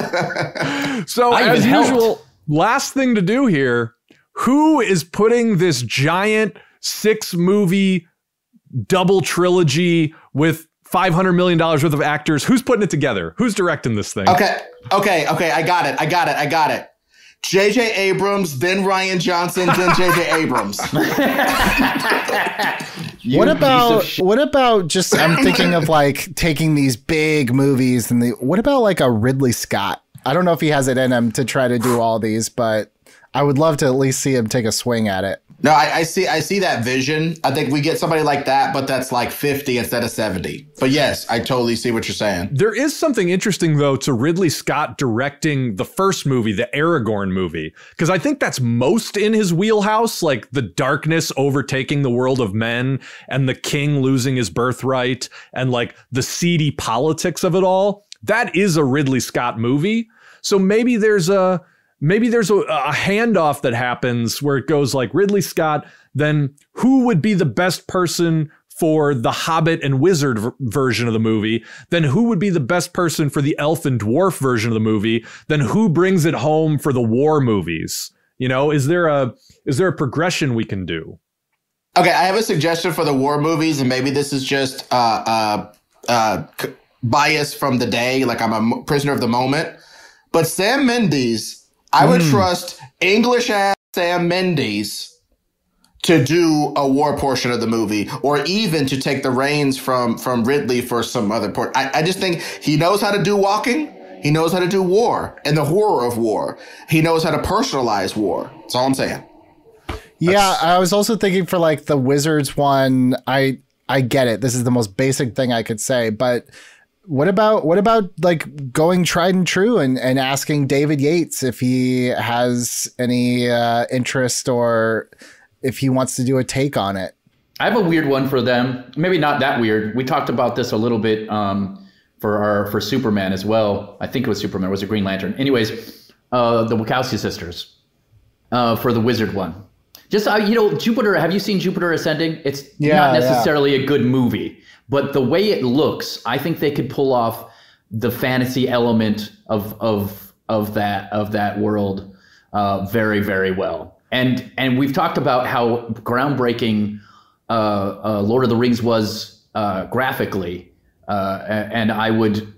So as usual, last thing to do here, who is putting this giant 6-movie double trilogy with $500 million worth of actors? Who's putting it together? Who's directing this thing? Okay. I got it. J.J. Abrams, then Ryan Johnson, then J.J. Abrams. What about just, I'm thinking of like taking these big movies and what about like a Ridley Scott? I don't know if he has it in him to try to do all these, but I would love to at least see him take a swing at it. No, I see that vision. I think we get somebody like that, but that's like 50 instead of 70. But yes, I totally see what you're saying. There is something interesting, though, to Ridley Scott directing the first movie, the Aragorn movie, because I think that's most in his wheelhouse, like the darkness overtaking the world of men and the king losing his birthright and like the seedy politics of it all. That is a Ridley Scott movie. So maybe there's a handoff that happens where it goes like Ridley Scott, then who would be the best person for the Hobbit and Wizard version of the movie? Then who would be the best person for the Elf and Dwarf version of the movie? Then who brings it home for the war movies? You know, is there a progression we can do? Okay, I have a suggestion for the war movies, and maybe this is just bias from the day, like I'm a prisoner of the moment. But Sam Mendes... I would trust English-ass Sam Mendes to do a war portion of the movie, or even to take the reins from Ridley for some other part. I just think he knows how to do walking. He knows how to do war and the horror of war. He knows how to personalize war. That's all I'm saying. Yeah, I was also thinking for like the Wizards one. I get it. This is the most basic thing I could say, but... What about like going tried and true and asking David Yates if he has any interest or if he wants to do a take on it? I have a weird one for them. Maybe not that weird. We talked about this a little bit for Superman as well. I think it was Superman. It was a Green Lantern. Anyways, the Wachowski sisters for the Wizard one. Just, Jupiter, have you seen Jupiter Ascending? It's not necessarily a good movie. But the way it looks, I think they could pull off the fantasy element of that world very, very well. And we've talked about how groundbreaking Lord of the Rings was graphically, and I would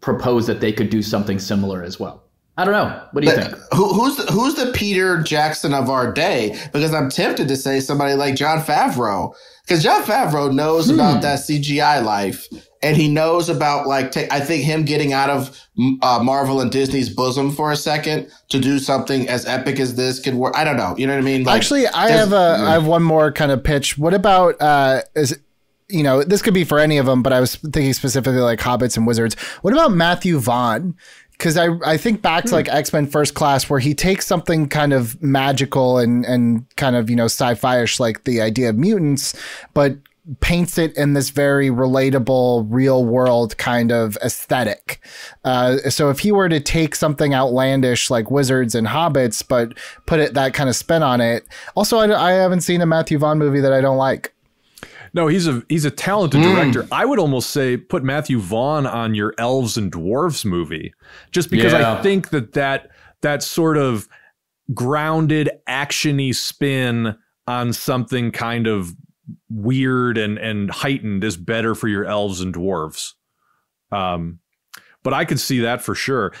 propose that they could do something similar as well. I don't know. What do you think? Who's the Peter Jackson of our day? Because I'm tempted to say somebody like Jon Favreau. Because Jon Favreau knows about that CGI life, and he knows about, like, I think him getting out of Marvel and Disney's bosom for a second to do something as epic as this could work. I don't know. You know what I mean? Like, actually, I have one more kind of pitch. What about this could be for any of them, but I was thinking specifically like Hobbits and Wizards. What about Matthew Vaughn? Because I think back to like X-Men First Class, where he takes something kind of magical and kind of, sci-fi-ish, like the idea of mutants, but paints it in this very relatable, real world kind of aesthetic. So if he were to take something outlandish like Wizards and Hobbits, but put it that kind of spin on it. Also, I haven't seen a Matthew Vaughn movie that I don't like. No, he's a talented director. I would almost say put Matthew Vaughn on your Elves and Dwarves movie, just because I think that sort of grounded actiony spin on something kind of weird and heightened is better for your Elves and Dwarves. But I could see that for sure.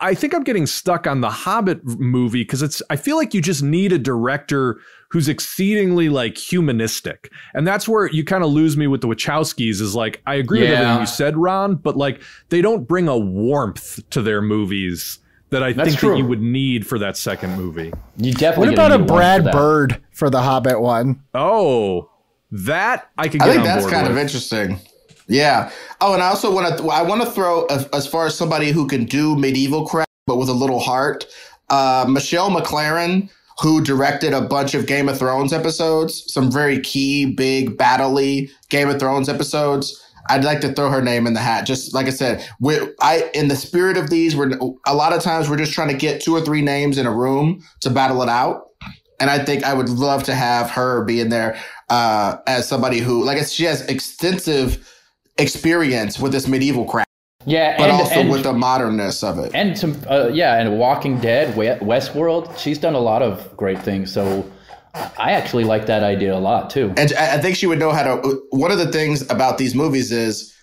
I think I'm getting stuck on the Hobbit movie because I feel like you just need a director who's exceedingly like humanistic. And that's where you kind of lose me with the Wachowskis is like, I agree with everything you said, Ron, but like they don't bring a warmth to their movies that I think you would need for that second movie. You definitely. What about a Brad Bird for the Hobbit one? Oh, that I can get on board with. I think that's kind of interesting. Yeah. Oh, and I also want to throw, as far as somebody who can do medieval crap, but with a little heart, Michelle MacLaren, who directed a bunch of Game of Thrones episodes, some very key, big, battle-y Game of Thrones episodes. I'd like to throw her name in the hat. Just like I said, in the spirit of these, a lot of times we're just trying to get two or three names in a room to battle it out. And I think I would love to have her be in there as somebody who, like, she has extensive experience with this medieval crap. Yeah, but also with the modernness of it. And some, and Walking Dead, Westworld, she's done a lot of great things. So I actually like that idea a lot too. And I think she would know how to. One of the things about these movies is,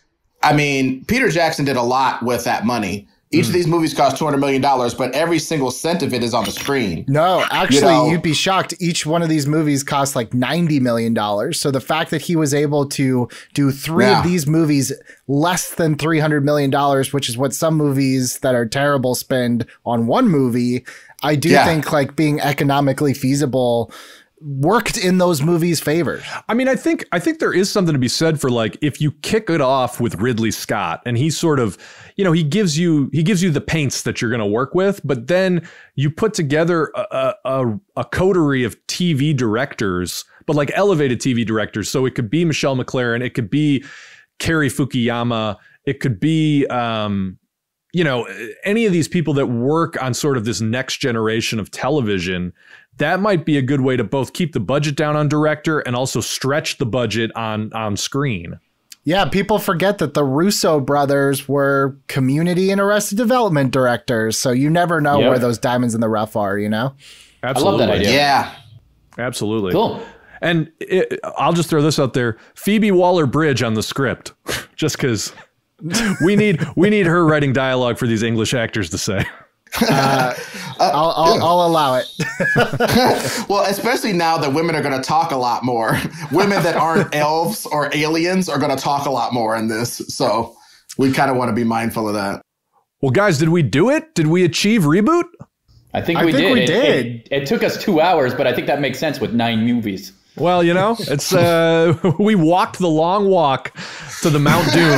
I mean, Peter Jackson did a lot with that money. Each of these movies cost $200 million, but every single cent of it is on the screen. No, actually, you'd be shocked. Each one of these movies cost like $90 million. So the fact that he was able to do three of these movies less than $300 million, which is what some movies that are terrible spend on one movie, I do think like being economically feasible worked in those movies' favor. I mean, I think there is something to be said for like, if you kick it off with Ridley Scott and he sort of, you know, he gives you the paints that you're going to work with, but then you put together a coterie of TV directors, but like elevated TV directors. So it could be Michelle MacLaren. It could be Cary Fukuyama. It could be, you know, any of these people that work on sort of this next generation of television. That might be a good way to both keep the budget down on director and also stretch the budget on screen. Yeah, people forget that the Russo brothers were Community and Arrested Development directors, so you never know where those diamonds in the rough are, you know? Absolutely. I love that idea. Yeah. Absolutely. Cool. And I'll just throw this out there. Phoebe Waller-Bridge on the script, just because we need her writing dialogue for these English actors to say. I'll allow it. Well, especially now that women are going to talk a lot more. Women that aren't elves or aliens are going to talk a lot more in this. So we kind of want to be mindful of that. Well, guys, did we do it? Did we achieve reboot? I think we did. It took us 2 hours, but I think that makes sense with 9 movies. Well, you know, it's we walked the long walk to the Mount Doom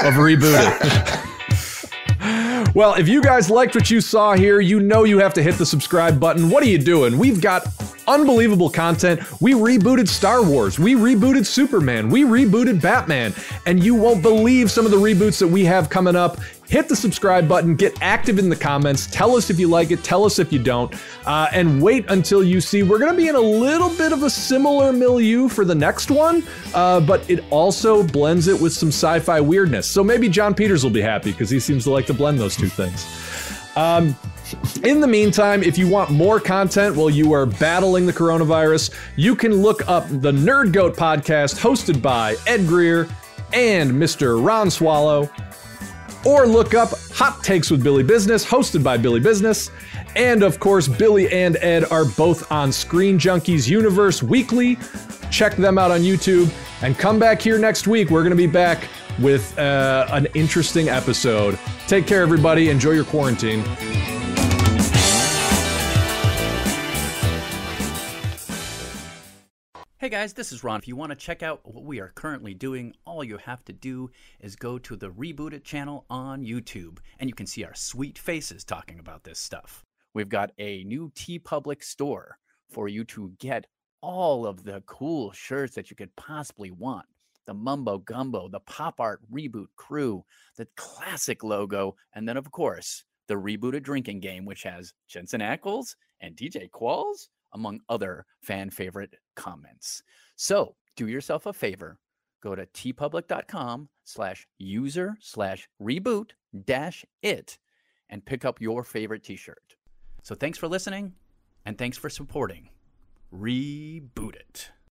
of rebooting. Well, if you guys liked what you saw here, you know you have to hit the subscribe button. What are you doing? We've got unbelievable content. We rebooted Star Wars. We rebooted Superman. We rebooted Batman. And you won't believe some of the reboots that we have coming up. Hit the subscribe button. Get active in the comments. Tell us if you like it. Tell us if you don't. And wait until you see. We're going to be in a little bit of a similar milieu for the next one. But it also blends it with some sci-fi weirdness. So maybe John Peters will be happy because he seems to like to blend those two things. In the meantime, if you want more content while you are battling the coronavirus, you can look up the Nerd Goat podcast hosted by Ed Greer and Mr. Ron Swallow, or look up Hot Takes with Billy Business hosted by Billy Business. And of course, Billy and Ed are both on Screen Junkies Universe Weekly. Check them out on YouTube and come back here next week. We're going to be back with an interesting episode. Take care, everybody. Enjoy your quarantine. Hey guys, this is Ron. If you want to check out what we are currently doing, all you have to do is go to the Reboot It channel on YouTube, and you can see our sweet faces talking about this stuff. We've got a new TeePublic store for you to get all of the cool shirts that you could possibly want. The Mumbo Gumbo, the Pop Art Reboot Crew, the classic logo, and then, of course, the Rebooted Drinking Game, which has Jensen Ackles and DJ Qualls, among other fan favorite comments. So do yourself a favor. Go to tpublic.com/user/reboot-it and pick up your favorite t-shirt. So thanks for listening, and thanks for supporting Reboot It.